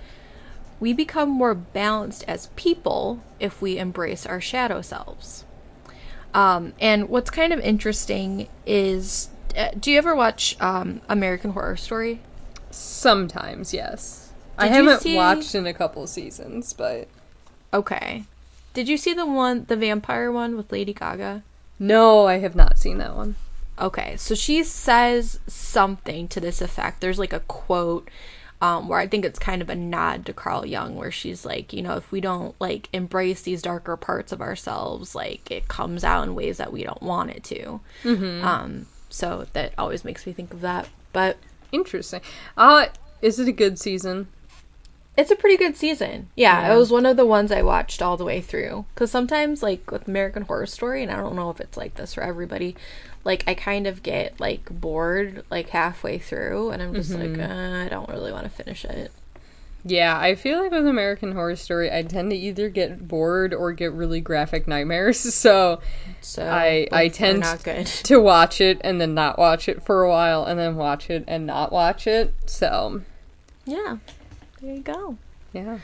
We become more balanced as people if we embrace our shadow selves. Um, and what's kind of interesting is, uh, do you ever watch um, American Horror Story? Sometimes, yes. Did I haven't see... watched in a couple seasons, but... Okay. Did you see the one, the vampire one with Lady Gaga? No, I have not seen that one. Okay, so she says something to this effect. There's, like, a quote... Um, where I think it's kind of a nod to Carl Jung, where she's like, you know, if we don't, like, embrace these darker parts of ourselves, like, it comes out in ways that we don't want it to. Mm-hmm. Um, so that always makes me think of that. But interesting. Uh, is it a good season? It's a pretty good season. Yeah, yeah, it was one of the ones I watched all the way through. Because sometimes, like, with American Horror Story, and I don't know if it's like this for everybody, like, I kind of get, like, bored, like, halfway through, and I'm just mm-hmm. like, uh, I don't really want to finish it. Yeah, I feel like with American Horror Story, I tend to either get bored or get really graphic nightmares, so, so I, I tend to watch it and then not watch it for a while, and then watch it and not watch it, so... Yeah. There you go. Yeah.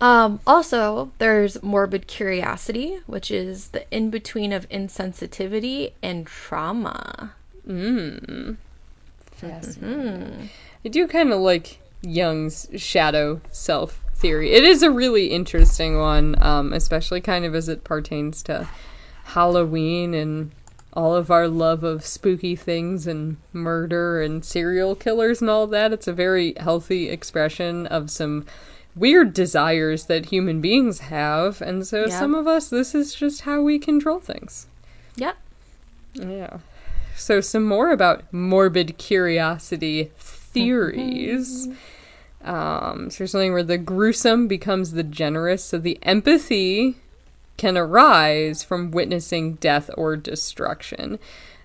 Um, also, there's morbid curiosity, which is the in-between of insensitivity and trauma. Mmm. Fascinating. Mm-hmm. I do kind of like Jung's shadow self theory. It is a really interesting one, um, especially kind of as it pertains to Halloween and all of our love of spooky things and murder and serial killers and all that. It's a very healthy expression of some weird desires that human beings have. And so yep. some of us, this is just how we control things. Yep. Yeah. So some more about morbid curiosity theories. Mm-hmm. Um, so something where the gruesome becomes the generous. So the empathy can arise from witnessing death or destruction.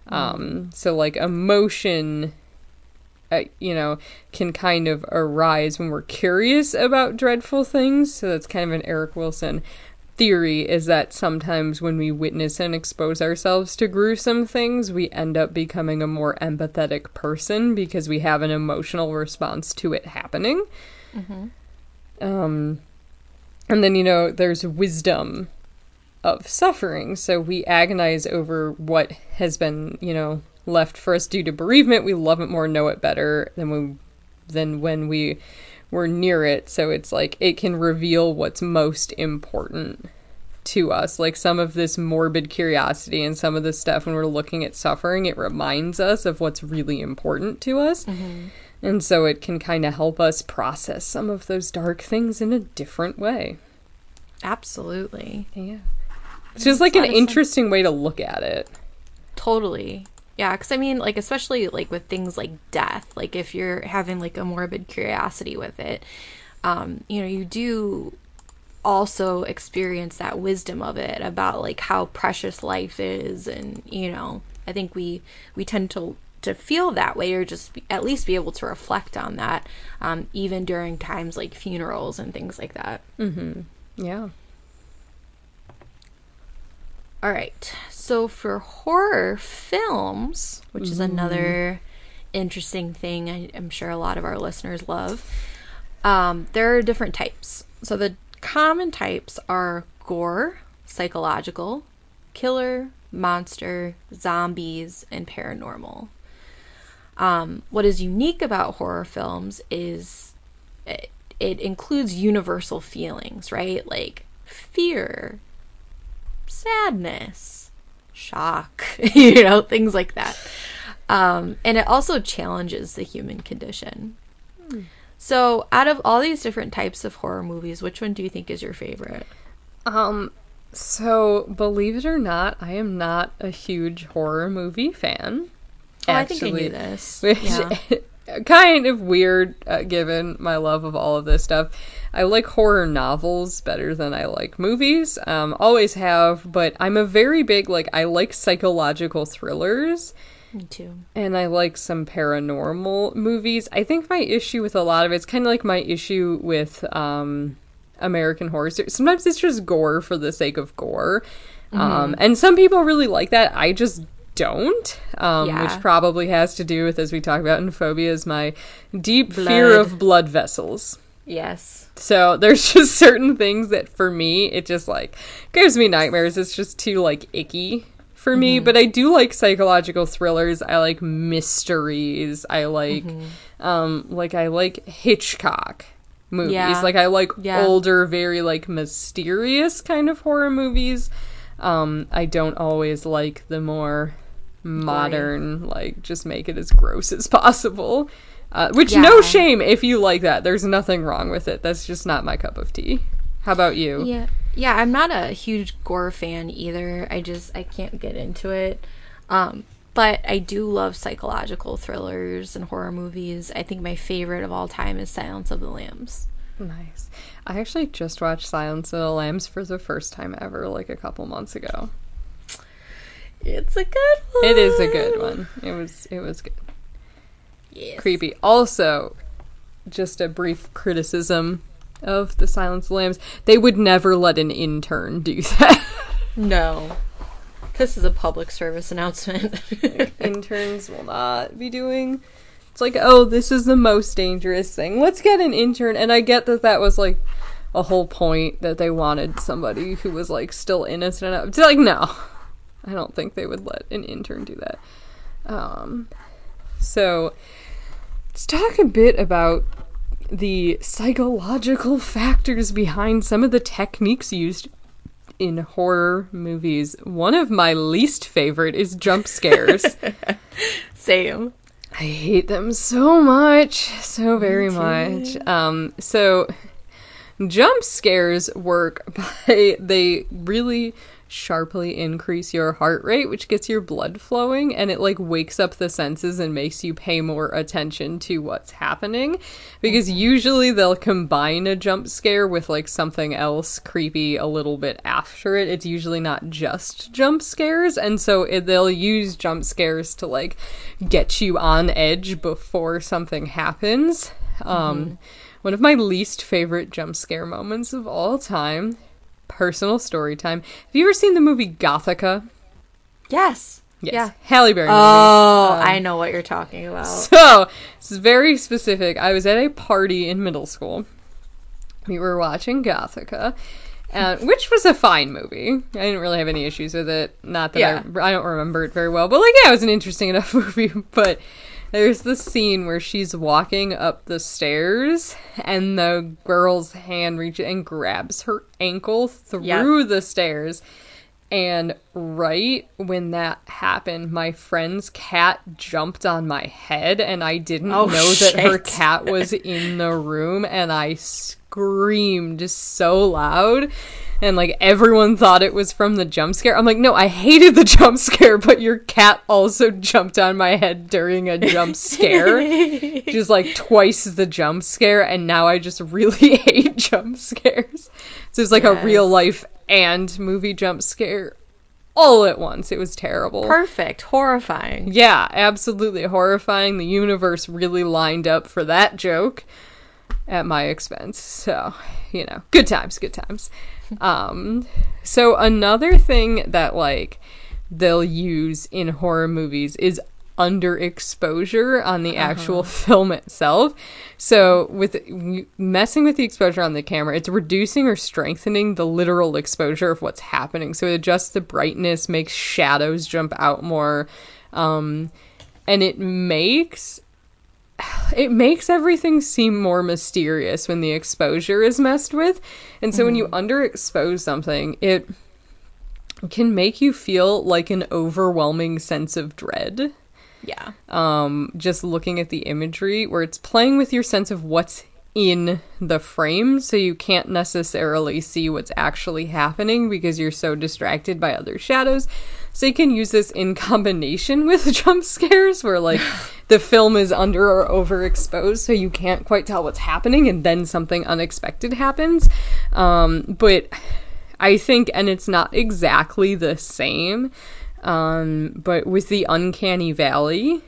Um, so, like, emotion, uh, you know, can kind of arise when we're curious about dreadful things. So that's kind of an Eric Wilson theory, is that sometimes when we witness and expose ourselves to gruesome things, we end up becoming a more empathetic person because we have an emotional response to it happening. Mm-hmm. Um, and then, you know, there's wisdom of suffering. So we agonize over what has been, you know, left for us due to bereavement. We love it more, know it better than we than when we were near it. So it's like it can reveal what's most important to us. Like some of this morbid curiosity and some of this stuff when we're looking at suffering, it reminds us of what's really important to us. Mm-hmm. And so it can kind of help us process some of those dark things in a different way. Absolutely. Yeah. It's just like an interesting way to look at it. Totally. Yeah, because I mean, like, especially like with things like death, like if you're having like a morbid curiosity with it, um, you know, you do also experience that wisdom of it about like how precious life is. And, you know, I think we, we tend to, to feel that way or just be, at least be able to reflect on that, um, even during times like funerals and things like that. Mm-hmm. Yeah. All right, so for horror films, which is another interesting thing I, I'm sure a lot of our listeners love, um, there are different types. So the common types are gore, psychological, killer, monster, zombies, and paranormal. Um, what is unique about horror films is it, it includes universal feelings, right? Like fear, sadness, shock, you know, things like that. Um, and it also challenges the human condition. Mm. So out of all these different types of horror movies, which one do you think is your favorite? Um, so believe it or not, I am not a huge horror movie fan. Oh, actually, I think I knew this. Which yeah. kind of weird, uh, given my love of all of this stuff. I like horror novels better than I like movies. Um, always have, but I'm a very big, like, I like psychological thrillers. Me too. And I like some paranormal movies. I think my issue with a lot of it's kind of like my issue with um, American Horror Story. Sometimes it's just gore for the sake of gore. Mm-hmm. Um, and some people really like that. I just don't, um, yeah. which probably has to do with, as we talk about in phobias, my deep blood. fear of blood vessels. Yes. So there's just certain things that for me, it just like gives me nightmares. It's just too like icky for me. Mm-hmm. But I do like psychological thrillers. I like mysteries. I like, mm-hmm. um, like I like Hitchcock movies. Yeah. Like I like yeah. older, very like mysterious kind of horror movies. Um, I don't always like the more modern, Boring. like just make it as gross as possible. Uh, which, yeah. no shame if you like that. There's nothing wrong with it. That's just not my cup of tea. How about you? Yeah, yeah. I'm not a huge gore fan either. I just, I can't get into it. Um, but I do love psychological thrillers and horror movies. I think my favorite of all time is Silence of the Lambs. Nice. I actually just watched Silence of the Lambs for the first time ever, like a couple months ago. It's a good one. It is a good one. It was it was good. Yes. Creepy. Also, just a brief criticism of the Silence of the Lambs. They would never let an intern do that. No. This is a public service announcement. Like, interns will not be doing... It's like, oh, this is the most dangerous thing. Let's get an intern. And I get that that was, like, a whole point, that they wanted somebody who was, like, still innocent enough. It's like, no. I don't think they would let an intern do that. Um, so, let's talk a bit about the psychological factors behind some of the techniques used in horror movies. One of my least favorite is jump scares. Same. I hate them so much, so very much. Um, so jump scares work by, they really sharply increase your heart rate, which gets your blood flowing, and it, like, wakes up the senses and makes you pay more attention to what's happening, because mm-hmm. usually they'll combine a jump scare with, like, something else creepy a little bit after it. It's usually not just jump scares, and so it, they'll use jump scares to, like, get you on edge before something happens. Mm-hmm. Um, one of my least favorite jump scare moments of all time. Personal story time. Have you ever seen the movie Gothica? Yes. Yes. Yeah. Halle Berry. Oh, um, I know what you're talking about. So, this is very specific. I was at a party in middle school. We were watching Gothica, uh, which was a fine movie. I didn't really have any issues with it. Not that yeah. I, I don't remember it very well, but, like, yeah, it was an interesting enough movie. But there's this scene where she's walking up the stairs and the girl's hand reaches and grabs her ankle through yeah. the stairs. And right when that happened, my friend's cat jumped on my head, and I didn't oh, know shit. that her cat was in the room, and I screamed so loud. And, like, everyone thought it was from the jump scare. I'm like, no, I hated the jump scare, but your cat also jumped on my head during a jump scare. Just, like, twice the jump scare, and now I just really hate jump scares. So it's like yes. a real-life and movie jump scare all at once. It was terrible. Perfect. Horrifying. Yeah, absolutely horrifying. The universe really lined up for that joke at my expense. So, you know, good times, good times. Um, so another thing that, like, they'll use in horror movies is underexposure on the actual uh-huh. film itself. So with messing with the exposure on the camera, it's reducing or strengthening the literal exposure of what's happening. So it adjusts the brightness, makes shadows jump out more, um, and it makes... It makes everything seem more mysterious when the exposure is messed with. And so mm-hmm. when you underexpose something, it can make you feel like an overwhelming sense of dread. Yeah. Um, just looking at the imagery, where it's playing with your sense of what's in the frame, so you can't necessarily see what's actually happening because you're so distracted by other shadows. So you can use this in combination with jump scares, where, like, the film is under or overexposed, so you can't quite tell what's happening, and then something unexpected happens. Um, but I think, and it's not exactly the same, um, but with the Uncanny Valley,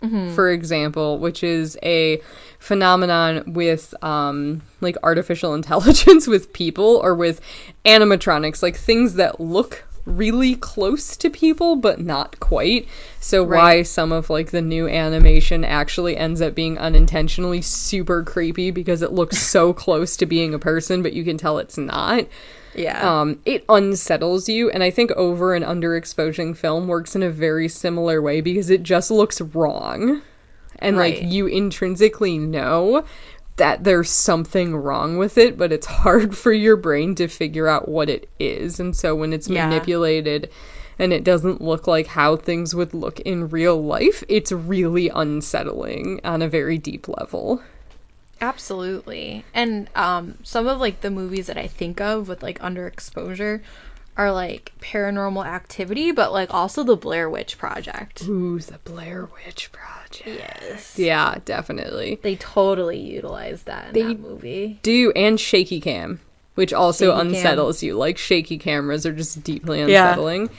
mm-hmm. for example, which is a phenomenon with, um, like, artificial intelligence with people, or with animatronics, like things that look really close to people but not quite. So right. why some of, like, the new animation actually ends up being unintentionally super creepy, because it looks so close to being a person, but you can tell it's not. Yeah. Um, it unsettles you, and I think over and underexposing film works in a very similar way, because it just looks wrong. And, right. like, you intrinsically know that there's something wrong with it, but it's hard for your brain to figure out what it is. And so when it's yeah. manipulated and it doesn't look like how things would look in real life, it's really unsettling on a very deep level. Absolutely. And um, some of, like, the movies that I think of with, like, underexposure are like Paranormal Activity, but like also the Blair Witch Project. Ooh, the Blair Witch Project. Yes. Yeah, definitely. They totally utilize that in they that movie. Do, and shaky cam, which also shaky unsettles cam. you. Like shaky cameras are just deeply unsettling. Yeah.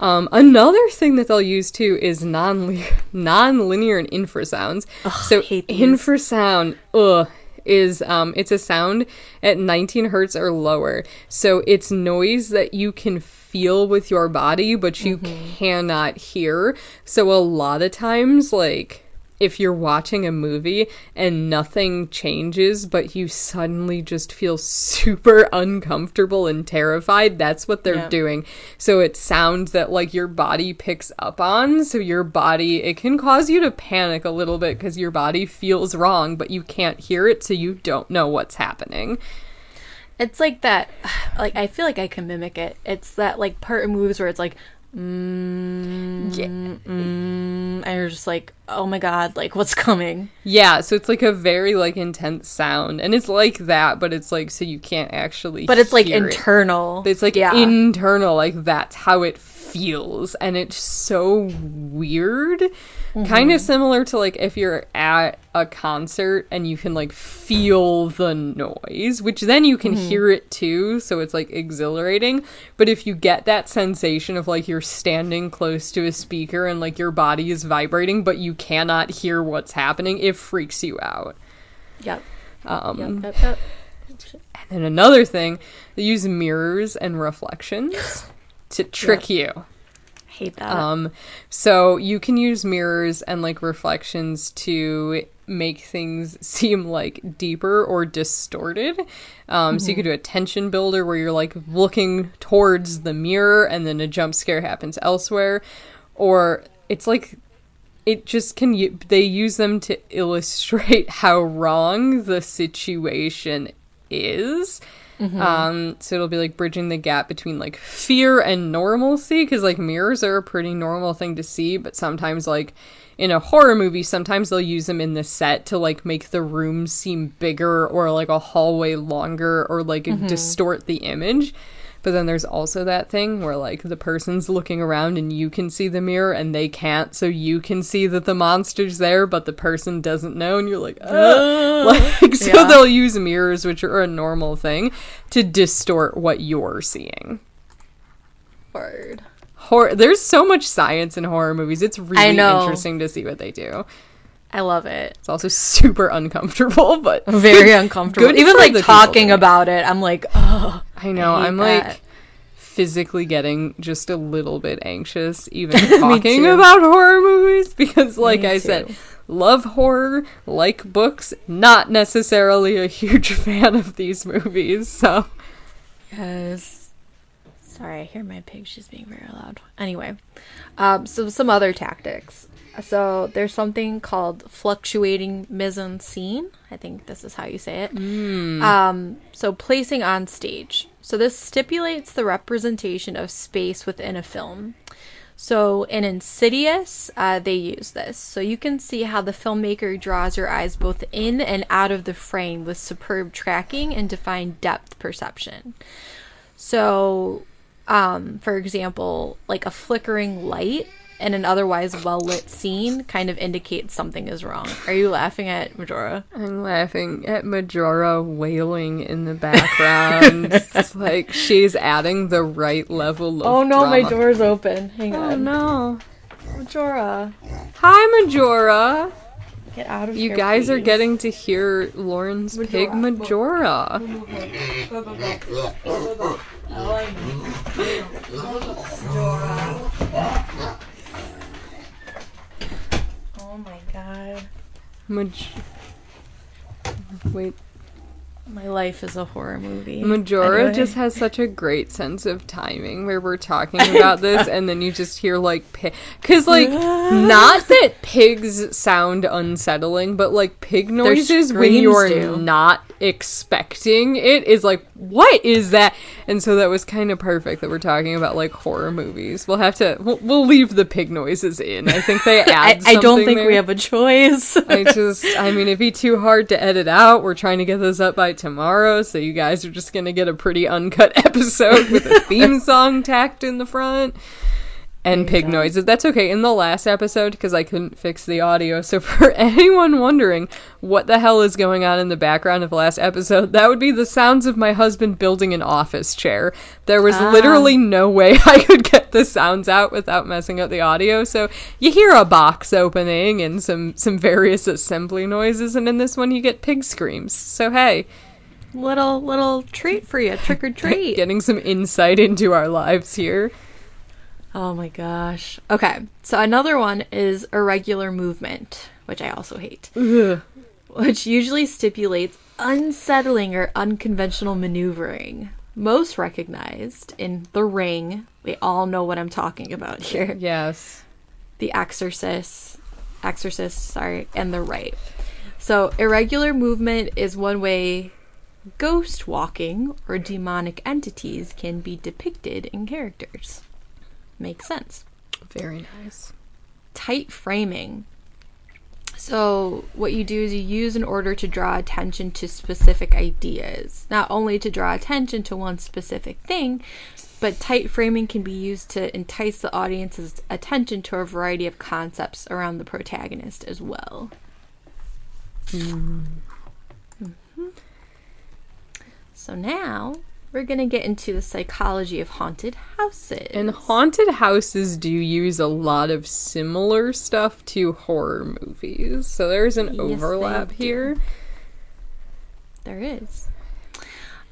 Um, another thing that they'll use too is non non-linear and infrasounds. Ugh, so I hate these. Infrasound, ugh. Is um it's a sound at nineteen hertz or lower, so it's noise that you can feel with your body but you mm-hmm. cannot hear. So a lot of times, like if you're watching a movie and nothing changes but you suddenly just feel super uncomfortable and terrified, that's what they're yep. doing. So it's sound that like your body picks up on, so your body, it can cause you to panic a little bit because your body feels wrong but you can't hear it, so you don't know what's happening. It's like that, like I feel like I can mimic it. It's that like part of movies where it's like Mm, yeah. mm, and you're just like, oh my god, like what's coming? Yeah, so it's like a very like intense sound, and it's like that, but it's like so you can't actually. But it's hear like internal. It. It's like yeah. internal, like that's how it feels, and it's so weird. Mm-hmm. Kind of similar to like if you're at a concert and you can like feel the noise, which then you can mm-hmm. hear it too, so it's like exhilarating. But if you get that sensation of like you're standing close to a speaker and like your body is vibrating, but you cannot hear what's happening, it freaks you out. Yep. Um, yep, yep, yep. And then another thing, they use mirrors and reflections to trick yep. you. I hate that. Um, so you can use mirrors and like reflections to make things seem like deeper or distorted. Um, mm-hmm. So you could do a tension builder where you're like looking towards the mirror and then a jump scare happens elsewhere, or it's like it just can. They use them to illustrate how wrong the situation is. Mm-hmm. Um, so it'll be like bridging the gap between like fear and normalcy, because like mirrors are a pretty normal thing to see, but sometimes like in a horror movie, sometimes they'll use them in the set to like make the room seem bigger or like a hallway longer or like mm-hmm. distort the image. But then there's also that thing where like the person's looking around and you can see the mirror and they can't, so you can see that the monster's there but the person doesn't know, and you're like, oh. like so yeah. they'll use mirrors, which are a normal thing, to distort what you're seeing. Word. Horror. There's so much science in horror movies. It's really interesting to see what they do. I love it. It's also super uncomfortable, but very uncomfortable. Even like talking about it, I'm like, oh, I know. I I'm that. like physically getting just a little bit anxious even talking about horror movies, because like Me I too. said, love horror, like books, not necessarily a huge fan of these movies. So yes. Sorry, I hear my pig. She's being very loud. Anyway, um, so some other tactics. So there's something called fluctuating mise-en-scene. I think this is how you say it. Mm. Um, so placing on stage. So this stipulates the representation of space within a film. So in Insidious, uh, they use this. So you can see how the filmmaker draws your eyes both in and out of the frame with superb tracking and defined depth perception. So, um, for example, like a flickering light in an otherwise well-lit scene kind of indicates something is wrong. Are you laughing at Majora? I'm laughing at Majora wailing in the background. It's like she's adding the right level of Oh, no, drama. My door's open. Hang oh, on. Oh, no. Majora. Hi, Majora. Get out of you here, You guys please. are getting to hear Lauren's Majora. pig Majora. Majora. Oh my god. Maj- Wait. My life is a horror movie. Majora anyway. just has such a great sense of timing where we're talking about this and then you just hear like pig. Because like, not that pigs sound unsettling, but like pig noises when you're do. not expecting it is like, what is that? And so that was kind of perfect that we're talking about like horror movies. We'll have to we'll, we'll leave the pig noises in. I think they add I, something I don't think there. we have a choice. I just I mean it'd be too hard to edit out. We're trying to get this up by tomorrow, so you guys are just going to get a pretty uncut episode with a theme song tacked in the front. And pig go. noises. That's okay. In the last episode, because I couldn't fix the audio. So for anyone wondering what the hell is going on in the background of the last episode, that would be the sounds of my husband building an office chair. There was ah. literally no way I could get the sounds out without messing up the audio. So you hear a box opening and some, some various assembly noises. And in this one, you get pig screams. So hey. Little, little treat for you. Trick or treat. Getting some insight into our lives here. Oh my gosh. Okay, so another one is irregular movement, which I also hate. Ugh. Which usually stipulates unsettling or unconventional maneuvering. Most recognized in The Ring. We all know what I'm talking about here. Yes. The Exorcist, Exorcist, sorry, and The Rite. So irregular movement is one way ghost walking or demonic entities can be depicted in characters. Makes sense. Very nice. Tight framing. So what you do is you use an order to draw attention to specific ideas. Not only to draw attention to one specific thing, but tight framing can be used to entice the audience's attention to a variety of concepts around the protagonist as well. Mm. Mm-hmm. So now we're going to get into the psychology of haunted houses. And haunted houses do use a lot of similar stuff to horror movies. So there's an yes, overlap here. There is.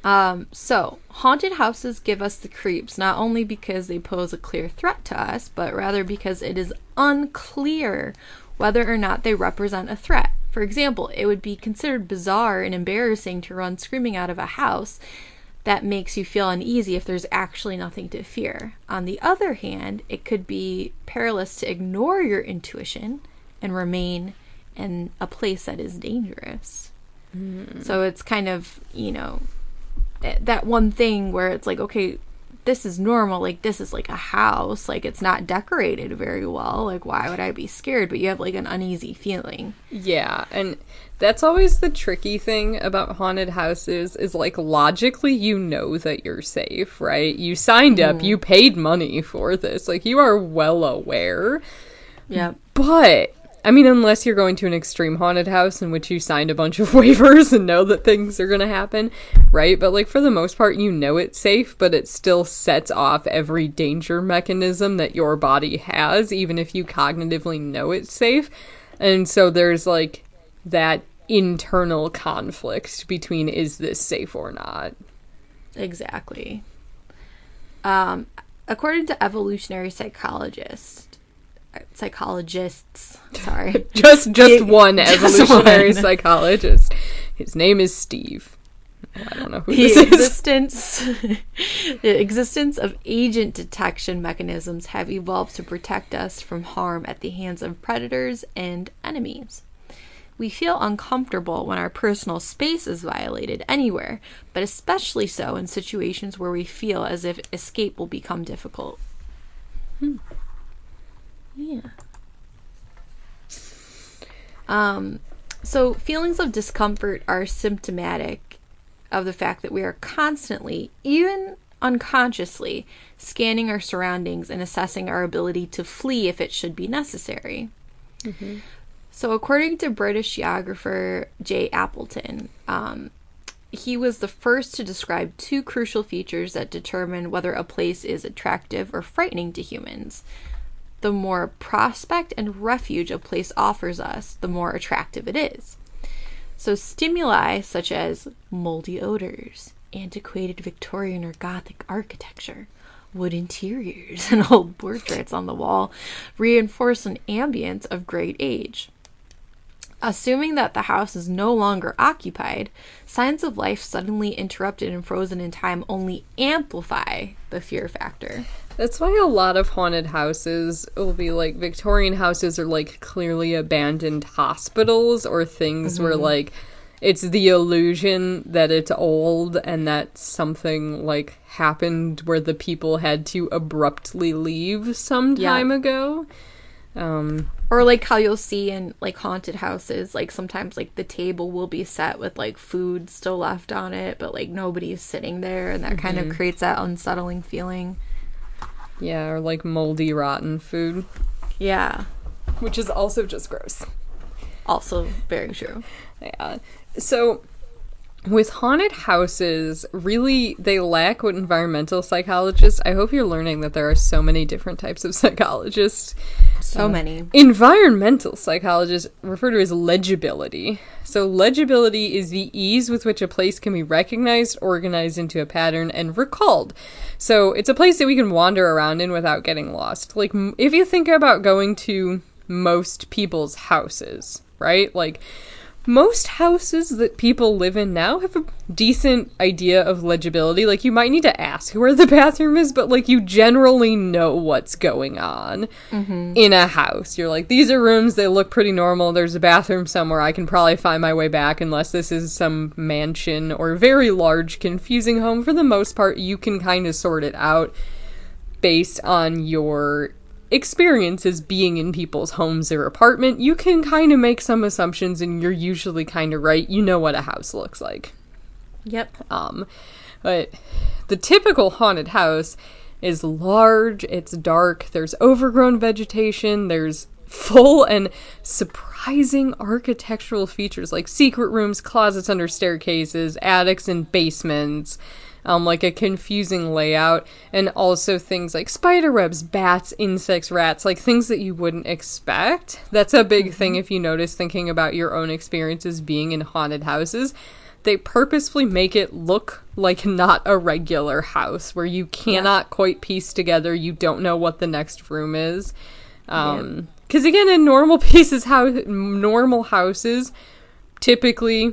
Um, so, haunted houses give us the creeps, not only because they pose a clear threat to us, but rather because it is unclear whether or not they represent a threat. For example, it would be considered bizarre and embarrassing to run screaming out of a house that makes you feel uneasy if there's actually nothing to fear. On the other hand, it could be perilous to ignore your intuition and remain in a place that is dangerous. Mm. So it's kind of, you know, that one thing where it's like, okay, this is normal. Like, this is like a house. Like, it's not decorated very well. Like, why would I be scared? But you have like an uneasy feeling. Yeah, and that's always the tricky thing about haunted houses is, like, logically you know that you're safe, right? You signed up, you paid money for this. Like, you are well aware. Yeah. But, I mean, unless you're going to an extreme haunted house in which you signed a bunch of waivers and know that things are going to happen, right? But, like, for the most part, you know it's safe, but it still sets off every danger mechanism that your body has, even if you cognitively know it's safe. And so there's, like, that internal conflict between is this safe or not. Exactly. Um, according to evolutionary psychologists, psychologists, sorry. just just one evolutionary just one. psychologist. His name is Steve. Well, I don't know who the this existence, is. The existence of agent detection mechanisms have evolved to protect us from harm at the hands of predators and enemies. We feel uncomfortable when our personal space is violated anywhere, but especially so in situations where we feel as if escape will become difficult. Hmm. Yeah. Um, so feelings of discomfort are symptomatic of the fact that we are constantly, even unconsciously, scanning our surroundings and assessing our ability to flee if it should be necessary. Mm-hmm. So according to British geographer Jay Appleton, um, he was the first to describe two crucial features that determine whether a place is attractive or frightening to humans. The more prospect and refuge a place offers us, the more attractive it is. So stimuli such as moldy odors, antiquated Victorian or Gothic architecture, wood interiors, and old portraits on the wall reinforce an ambience of great age. Assuming that the house is no longer occupied, signs of life suddenly interrupted and frozen in time only amplify the fear factor. That's why a lot of haunted houses will be like Victorian houses are like clearly abandoned hospitals or things mm-hmm. where like it's the illusion that it's old and that something like happened where the people had to abruptly leave some time yeah. ago. Um, or like how you'll see in like haunted houses, like sometimes like the table will be set with like food still left on it, but like nobody's sitting there, and that mm-hmm. kind of creates that unsettling feeling. Yeah, or like moldy, rotten food. Yeah. Which is also just gross. Also very true. Yeah. So with haunted houses, really, they lack what environmental psychologists... I hope you're learning that there are so many different types of psychologists. So uh, many. Environmental psychologists, referred to as legibility. So legibility is the ease with which a place can be recognized, organized into a pattern, and recalled. So it's a place that we can wander around in without getting lost. Like, if you think about going to most people's houses, right? Like... most houses that people live in now have a decent idea of legibility. Like, you might need to ask where the bathroom is, but, like, you generally know what's going on mm-hmm. in a house. You're like, these are rooms, they look pretty normal, there's a bathroom somewhere, I can probably find my way back, unless this is some mansion or very large, confusing home. For the most part, you can kind of sort it out based on your... experiences being in people's homes or apartment. You can kind of make some assumptions, and you're usually kind of right. You know what a house looks like. Yep. Um, but the typical haunted house is large, it's dark, there's overgrown vegetation, there's full and surprising architectural features like secret rooms, closets under staircases, attics and basements. Um, like a confusing layout, and also things like spiderwebs, bats, insects, rats, like things that you wouldn't expect. That's a big mm-hmm. thing if you notice, thinking about your own experiences being in haunted houses. They purposefully make it look like not a regular house, where you cannot yeah. quite piece together, you don't know what the next room is. Um, because yeah. again, in normal pieces, house, normal houses, typically...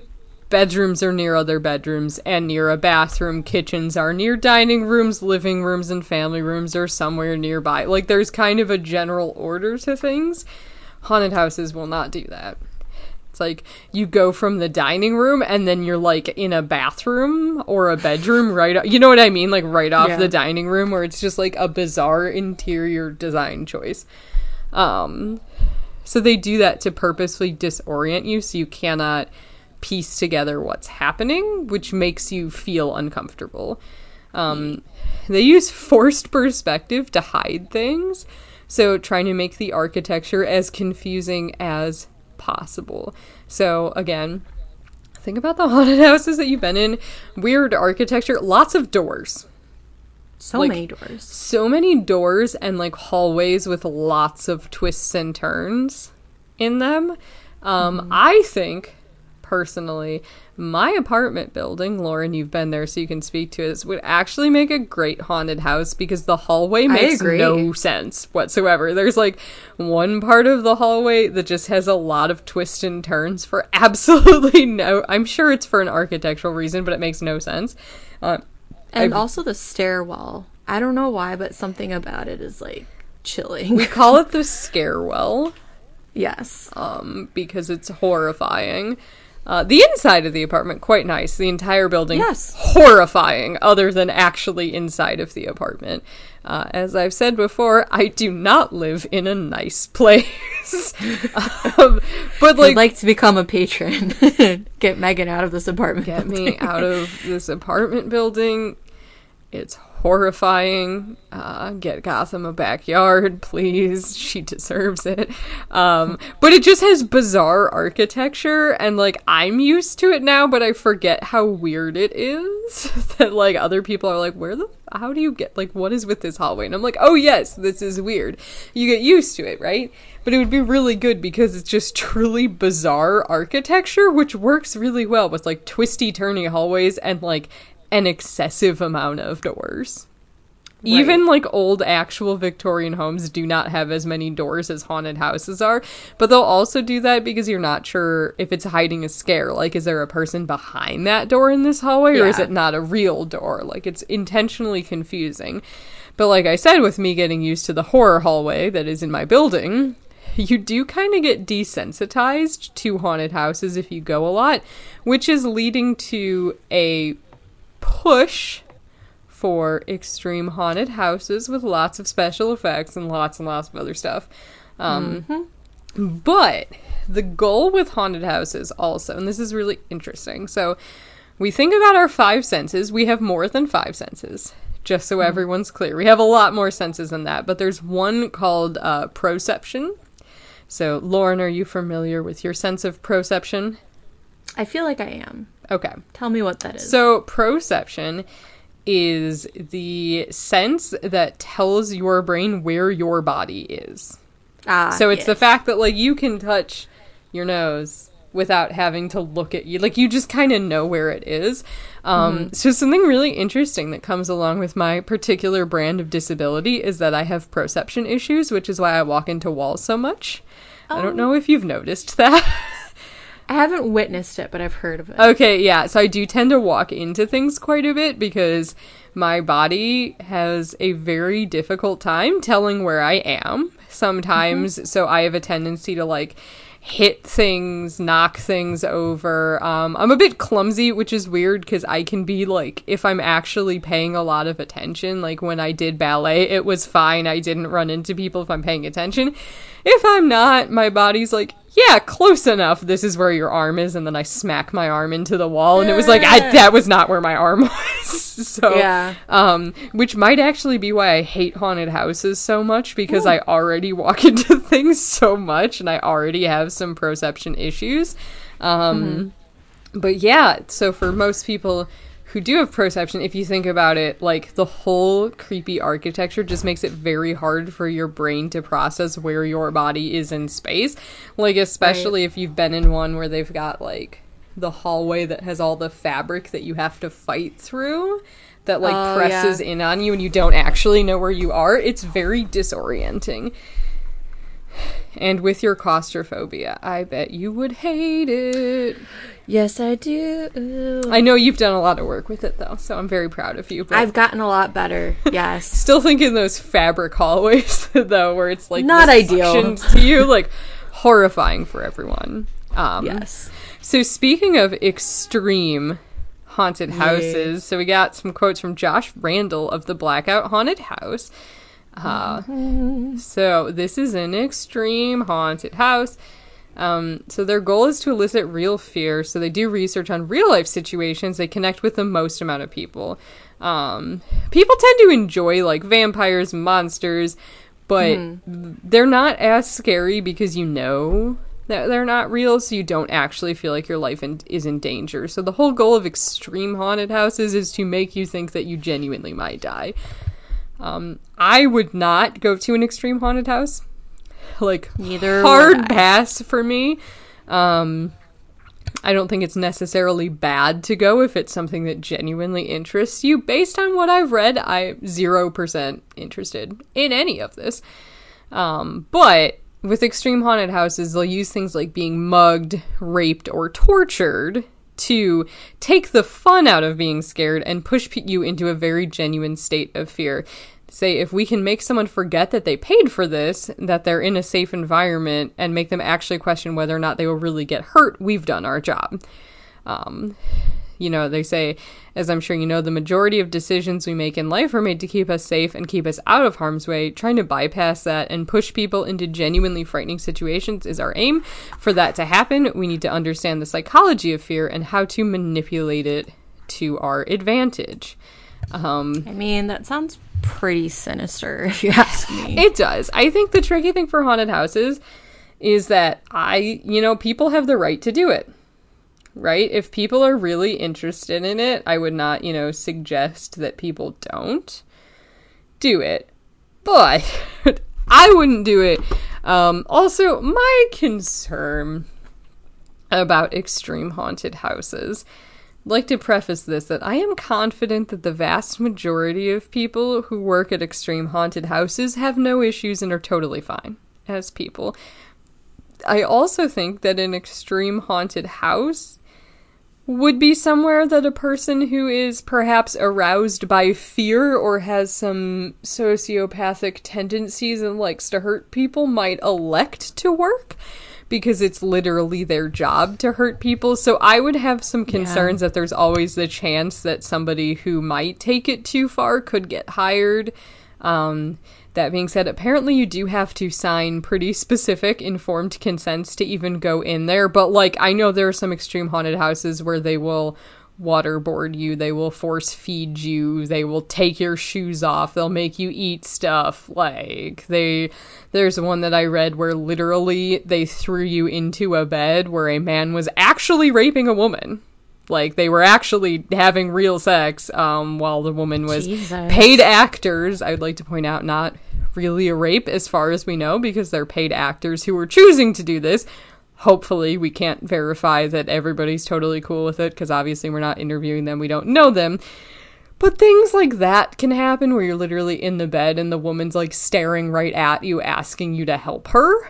bedrooms are near other bedrooms and near a bathroom. Kitchens are near dining rooms. Living rooms and family rooms are somewhere nearby. Like, there's kind of a general order to things. Haunted houses will not do that. It's like you go from the dining room and then you're like in a bathroom or a bedroom right o- you know what I mean? Like right off yeah. the dining room, where it's just like a bizarre interior design choice. Um, so they do that to purposely disorient you, so you cannot... piece together what's happening, which makes you feel uncomfortable. Um, they use forced perspective to hide things, so trying to make the architecture as confusing as possible. So again, think about the haunted houses that you've been in. Weird architecture, lots of doors. So like, many doors. So many doors and like hallways with lots of twists and turns in them. Um, mm-hmm. I think... personally, my apartment building, Lauren, you've been there so you can speak to it, would actually make a great haunted house because the hallway makes no sense whatsoever. There's like one part of the hallway that just has a lot of twists and turns for absolutely no... I'm sure it's for an architectural reason, but it makes no sense. Uh, and I've, also the stairwell. I don't know why, but something about it is like chilling. We call it the scarewell. Yes. Um, because it's horrifying. Uh, the inside of the apartment, quite nice. The entire building, yes. horrifying, other than actually inside of the apartment. Uh, as I've said before, I do not live in a nice place. um, but like, I'd like to become a patron. Get Megan out of this apartment Get building. me out of this apartment building. It's horrifying. Uh, get Gotham a backyard, please. She deserves it. Um, but it just has bizarre architecture, and, like, I'm used to it now, but I forget how weird it is that, like, other people are like, where the, how do you get, like, what is with this hallway? And I'm like, oh, yes, this is weird. You get used to it, right? But it would be really good because it's just truly bizarre architecture, which works really well with, like, twisty, turny hallways and, like, an excessive amount of doors. Right. Even like old actual Victorian homes do not have as many doors as haunted houses are, but they'll also do that because you're not sure if it's hiding a scare. Like, is there a person behind that door in this hallway, yeah. or is it not a real door? Like, it's intentionally confusing. But like I said, with me getting used to the horror hallway that is in my building, you do kind of get desensitized to haunted houses if you go a lot, which is leading to a push for extreme haunted houses with lots of special effects and lots and lots of other stuff. Um, mm-hmm. But the goal with haunted houses also, and this is really interesting. So we think about our five senses. We have more than five senses, just so mm-hmm. everyone's clear. We have a lot more senses than that, but there's one called uh, proprioception. So, Lauren, are you familiar with your sense of proprioception? I feel like I am. Okay. Tell me what that is. So, proprioception is the sense that tells your brain where your body is. Ah, so it's yes. the fact that, like, you can touch your nose without having to look at you. Like, you just kind of know where it is. Um, mm-hmm. So something really interesting that comes along with my particular brand of disability is that I have proprioception issues, which is why I walk into walls so much. Um, I don't know if you've noticed that. I haven't witnessed it, but I've heard of it. Okay, yeah. So I do tend to walk into things quite a bit because my body has a very difficult time telling where I am sometimes. Mm-hmm. So I have a tendency to, like, hit things, knock things over. Um, I'm a bit clumsy, which is weird because I can be, like, if I'm actually paying a lot of attention, like when I did ballet, it was fine. I didn't run into people if I'm paying attention. If I'm not, my body's like, yeah, close enough. This is where your arm is. And then I smack my arm into the wall. And it was like, I, that was not where my arm was. So, yeah. um, which might actually be why I hate haunted houses so much, because Ooh. I already walk into things so much and I already have some proprioception issues. Um, mm-hmm. But yeah, so for most people who do have proprioception, if you think about it, like, the whole creepy architecture just makes it very hard for your brain to process where your body is in space. Like, especially right. if you've been in one where they've got, like, the hallway that has all the fabric that you have to fight through that, like, oh, presses yeah. in on you and you don't actually know where you are. It's very disorienting. And with your claustrophobia, I bet you would hate it. Yes, I do. I know you've done a lot of work with it, though, so I'm very proud of you. But I've gotten a lot better, yes. Still thinking those fabric hallways, though, where it's, like, not ideal to you, like, horrifying for everyone. Um, yes. So speaking of extreme haunted houses, yes. so we got some quotes from Josh Randall of the Blackout Haunted House. Uh, mm-hmm. So this is an extreme haunted house. Um, so their goal is to elicit real fear. So they do research on real life situations. They connect with the most amount of people. Um, people tend to enjoy, like, vampires, monsters, but mm-hmm. they're not as scary because you know that they're not real. So you don't actually feel like your life in- is in danger. So the whole goal of extreme haunted houses is to make you think that you genuinely might die. Um, I would not go to an extreme haunted house. Like, neither hard pass for me. Um, I don't think it's necessarily bad to go if it's something that genuinely interests you. Based on what I've read, I'm zero percent interested in any of this. Um, but with extreme haunted houses, they'll use things like being mugged, raped, or tortured to take the fun out of being scared and push p- you into a very genuine state of fear. Say, if we can make someone forget that they paid for this, that they're in a safe environment, and make them actually question whether or not they will really get hurt, we've done our job. Um, you know, they say, as I'm sure you know, the majority of decisions we make in life are made to keep us safe and keep us out of harm's way. Trying to bypass that and push people into genuinely frightening situations is our aim. For that to happen, we need to understand the psychology of fear and how to manipulate it to our advantage. Um, I mean, that sounds pretty sinister, if you ask me. It does. I think the tricky thing for haunted houses is that, I, you know, people have the right to do it. Right? If people are really interested in it, I would not, you know, suggest that people don't do it. But I wouldn't do it. Um, also, my concern about extreme haunted houses, I'd like to preface this, that I am confident that the vast majority of people who work at extreme haunted houses have no issues and are totally fine as people. I also think that an extreme haunted house would be somewhere that a person who is perhaps aroused by fear or has some sociopathic tendencies and likes to hurt people might elect to work, because it's literally their job to hurt people. So I would have some concerns yeah. that there's always the chance that somebody who might take it too far could get hired. Um, That being said, apparently you do have to sign pretty specific informed consents to even go in there. But, like, I know there are some extreme haunted houses where they will waterboard you, they will force feed you, they will take your shoes off, they'll make you eat stuff. Like, they there's one that I read where literally they threw you into a bed where a man was actually raping a woman. Like, they were actually having real sex, um, while the woman was Jesus. Paid actors. I would like to point out, not really a rape as far as we know, because they're paid actors who were choosing to do this. Hopefully, we can't verify that everybody's totally cool with it, because obviously we're not interviewing them, we don't know them. But things like that can happen where you're literally in the bed and the woman's, like, staring right at you, asking you to help her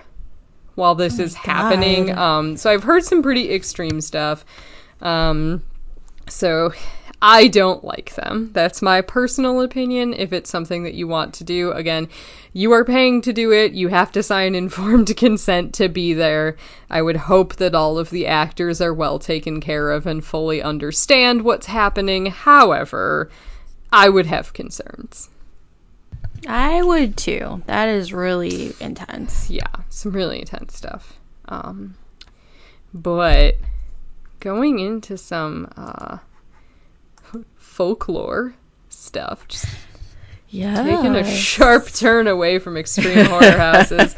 while this oh is happening. Um, so I've heard some pretty extreme stuff. Um, so I don't like them. That's my personal opinion. If it's something that you want to do, again, you are paying to do it. You have to sign informed consent to be there. I would hope that all of the actors are well taken care of and fully understand what's happening. However, I would have concerns. I would too. That is really intense. Yeah, some really intense stuff. Um, but... Going into some uh, folklore stuff, just yes. taking a sharp turn away from extreme horror houses.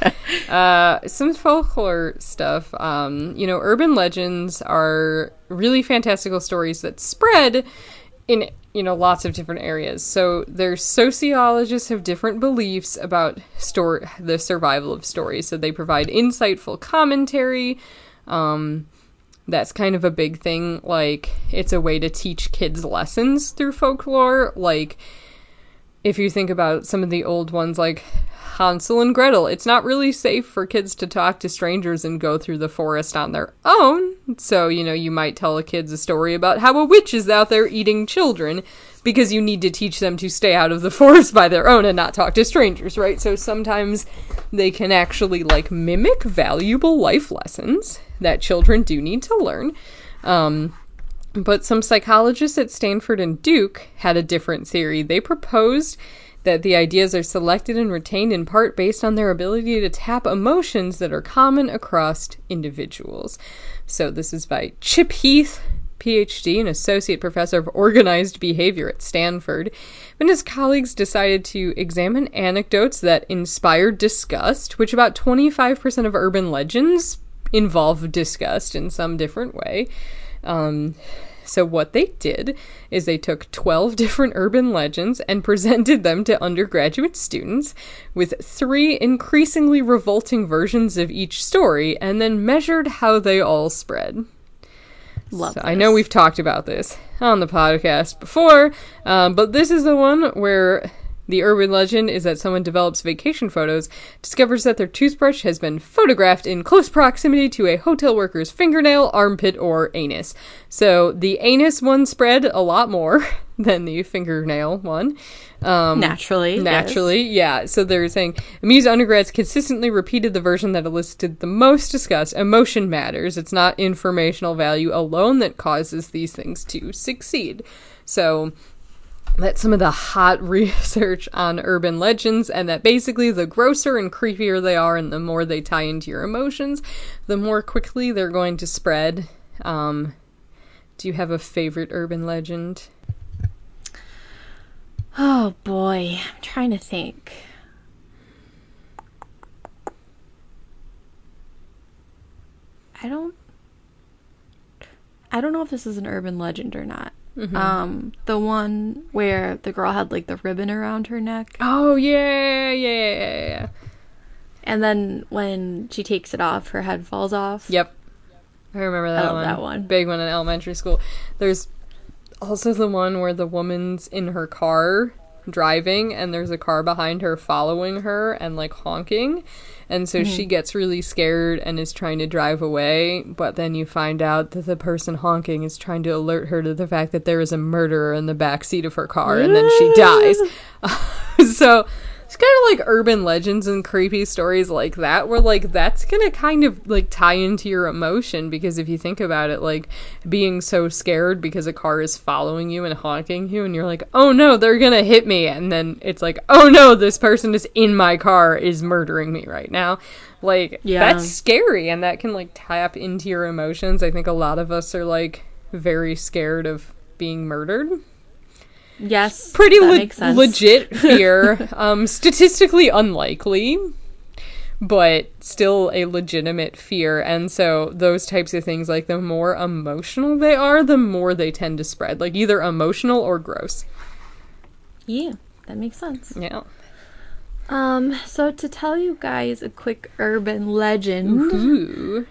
Uh, some folklore stuff, um, you know, urban legends are really fantastical stories that spread in, you know, lots of different areas. So their sociologists have different beliefs about stor- the survival of stories. So they provide insightful commentary. Um, That's kind of a big thing. Like, it's a way to teach kids lessons through folklore. Like, if you think about some of the old ones, like Hansel and Gretel, it's not really safe for kids to talk to strangers and go through the forest on their own. So, you know, you might tell the kids a story about how a witch is out there eating children, because you need to teach them to stay out of the forest by their own and not talk to strangers, right? So sometimes they can actually, like, mimic valuable life lessons that children do need to learn. Um, but some psychologists at Stanford and Duke had a different theory. They proposed that the ideas are selected and retained in part based on their ability to tap emotions that are common across individuals. So this is by Chip Heath, P H D, an associate professor of organized behavior at Stanford, and his colleagues decided to examine anecdotes that inspired disgust, which about twenty-five percent of urban legends involve disgust in some different way. Um, so what they did is they took twelve different urban legends and presented them to undergraduate students with three increasingly revolting versions of each story, and then measured how they all spread. Love so I know we've talked about this on the podcast before, um, but this is the one where the urban legend is that someone develops vacation photos, discovers that their toothbrush has been photographed in close proximity to a hotel worker's fingernail, armpit, or anus. So the anus one spread a lot more than the fingernail one. Um, naturally. Naturally, yes. yeah. So they're saying, Amuse undergrads consistently repeated the version that elicited the most disgust. Emotion matters. It's not informational value alone that causes these things to succeed. So that's some of the hot research on urban legends, and that basically the grosser and creepier they are and the more they tie into your emotions, the more quickly they're going to spread. Um, do you have a favorite urban legend? Oh, boy. I'm trying to think. I don't... I don't know if this is an urban legend or not. Mm-hmm. Um, the one where the girl had, like, the ribbon around her neck. Oh, yeah, yeah, yeah, yeah. And then when she takes it off, her head falls off. Yep. I remember that I love one. that one. Big one in elementary school. There's also the one where the woman's in her car driving, and there's a car behind her following her and, like, honking. And so mm-hmm. she gets really scared and is trying to drive away, but then you find out that the person honking is trying to alert her to the fact that there is a murderer in the backseat of her car, and then she dies. so It's kind of like urban legends and creepy stories like that, where, like, that's going to kind of, like, tie into your emotion, because if you think about it, like, being so scared because a car is following you and haunting you, and you're like, oh no, they're going to hit me, and then it's like, oh no, this person is in my car, is murdering me right now. Like, yeah. That's scary, and that can, like, tap into your emotions. I think a lot of us are, like, very scared of being murdered. Yes, pretty le- legit fear. um, statistically unlikely, but still a legitimate fear. And so those types of things, like, the more emotional they are, the more they tend to spread. Like, either emotional or gross. Yeah, that makes sense. Yeah. Um. So to tell you guys a quick urban legend. Ooh.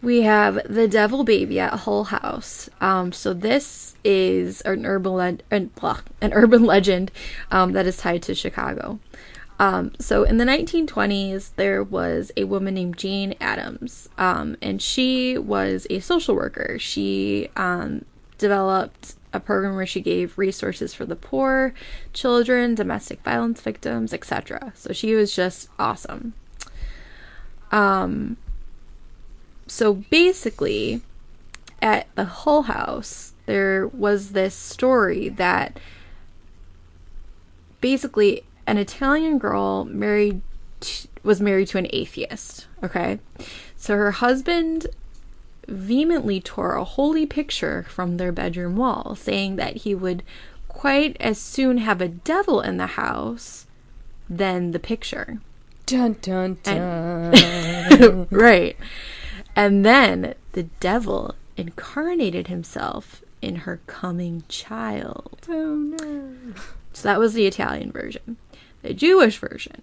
We have the Devil Baby at Hull House. Um, so this is an urban le- an, blah, an urban legend um, that is tied to Chicago. Um, so in the nineteen twenties, there was a woman named Jane Addams, um, and she was a social worker. She um, developed a program where she gave resources for the poor, children, domestic violence victims, et cetera. So she was just awesome. Um. So basically, at the Hull House, there was this story that basically an Italian girl married t- was married to an atheist, okay? So her husband vehemently tore a holy picture from their bedroom wall, saying that he would quite as soon have a devil in the house than the picture. Dun, dun, dun. And- right. And then the devil incarnated himself in her coming child. Oh, no. So that was the Italian version. The Jewish version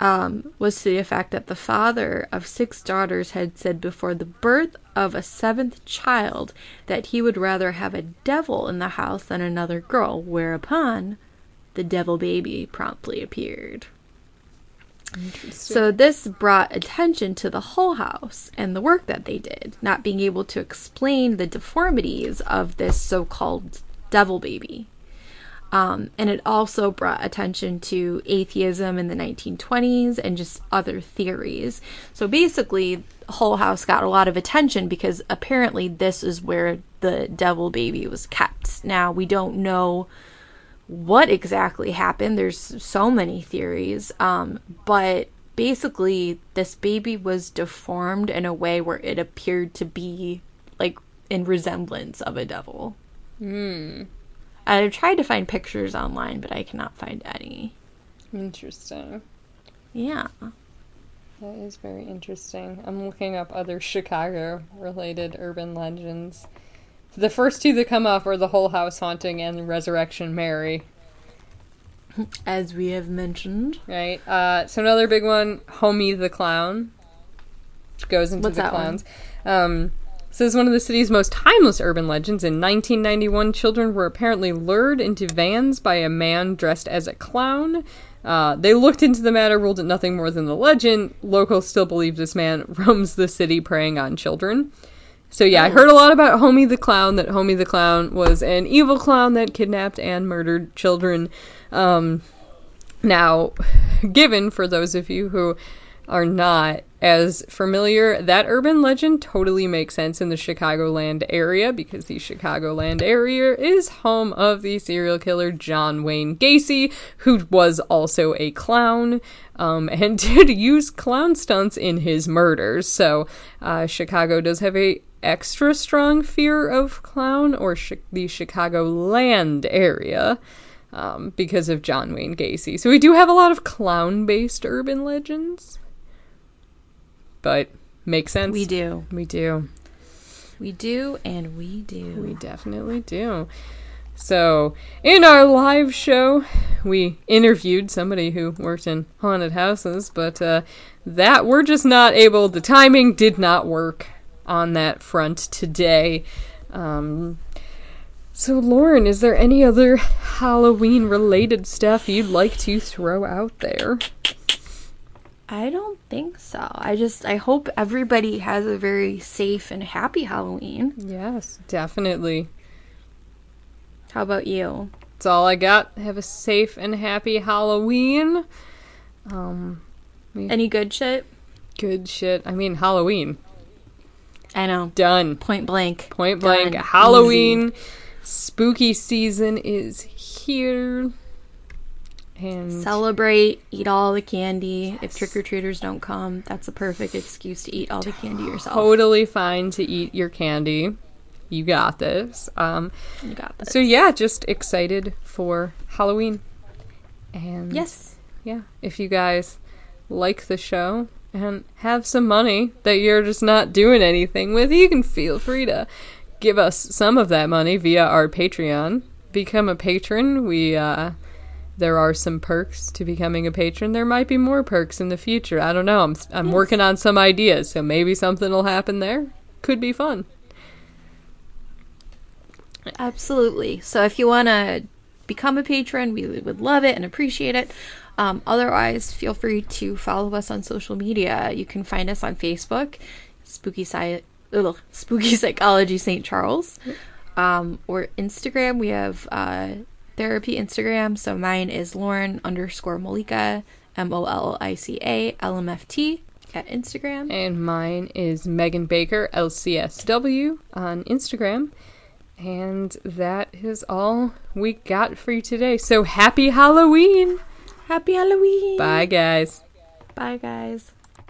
um, was to the effect that the father of six daughters had said before the birth of a seventh child that he would rather have a devil in the house than another girl, whereupon the devil baby promptly appeared. So this brought attention to the Hull House and the work that they did, not being able to explain the deformities of this so-called devil baby. Um, and it also brought attention to atheism in the nineteen twenties and just other theories. So basically, Hull House got a lot of attention because apparently this is where the devil baby was kept. Now, we don't know what exactly happened. There's so many theories, um, but basically this baby was deformed in a way where it appeared to be, like, in resemblance of a devil. Hmm. I've tried to find pictures online, but I cannot find any. Interesting. Yeah. That is very interesting. I'm looking up other Chicago-related urban legends. The first two that come up are the Hull House haunting and Resurrection Mary. As we have mentioned. Right. Uh, so another big one, Homie the Clown, which goes into What's the clowns. Um, so this is one of the city's most timeless urban legends. In nineteen ninety-one, children were apparently lured into vans by a man dressed as a clown. Uh, they looked into the matter, ruled it nothing more than the legend. Locals still believe this man roams the city preying on children. So yeah, I heard a lot about Homie the Clown, that Homie the Clown was an evil clown that kidnapped and murdered children. Um, now, given, for those of you who are not as familiar, that urban legend totally makes sense in the Chicagoland area, because the Chicagoland area is home of the serial killer John Wayne Gacy, who was also a clown. Um, and did use clown stunts in his murders. So uh, Chicago does have a extra strong fear of clown, or sh- the Chicagoland area, um, because of John Wayne Gacy. So we do have a lot of clown-based urban legends. But makes sense. We do. We do. We do, and we do. We definitely do. So, in our live show, we interviewed somebody who worked in haunted houses, but uh, that we're just not able, the timing did not work on that front today. Um, so, Lauren, is there any other Halloween-related stuff you'd like to throw out there? I don't think so. I just, I hope everybody has a very safe and happy Halloween. Yes, definitely. How about you? That's all I got. Have a safe and happy Halloween. Um, we... Any good shit? Good shit. I mean, Halloween. I know. Done. Point blank. Point blank. Done. Halloween. Easy. Spooky season is here. And celebrate. Eat all the candy. Yes. If trick-or-treaters don't come, that's a perfect excuse to eat all the candy yourself. Totally fine to eat your candy. You got this. Um, you got this. So, yeah, just excited for Halloween. And yes. Yeah. If you guys like the show and have some money that you're just not doing anything with, you can feel free to give us some of that money via our Patreon. Become a patron. We, uh, there are some perks to becoming a patron. There might be more perks in the future. I don't know. I'm, I'm yes. working on some ideas, so maybe something will happen there. Could be fun. Absolutely. So if you want to become a patron, we would love it and appreciate it. Um, otherwise, feel free to follow us on social media. You can find us on Facebook, Spooky Sci- ugh, Spooky Psychology Saint Charles, um, or Instagram. We have uh, therapy Instagram. So mine is Lauren underscore Malika, M O L I C A, L M F T at Instagram. And mine is Megan Baker, L C S W on Instagram. And that is all we got for you today. So happy Halloween! Happy Halloween! Bye, guys. Bye, guys.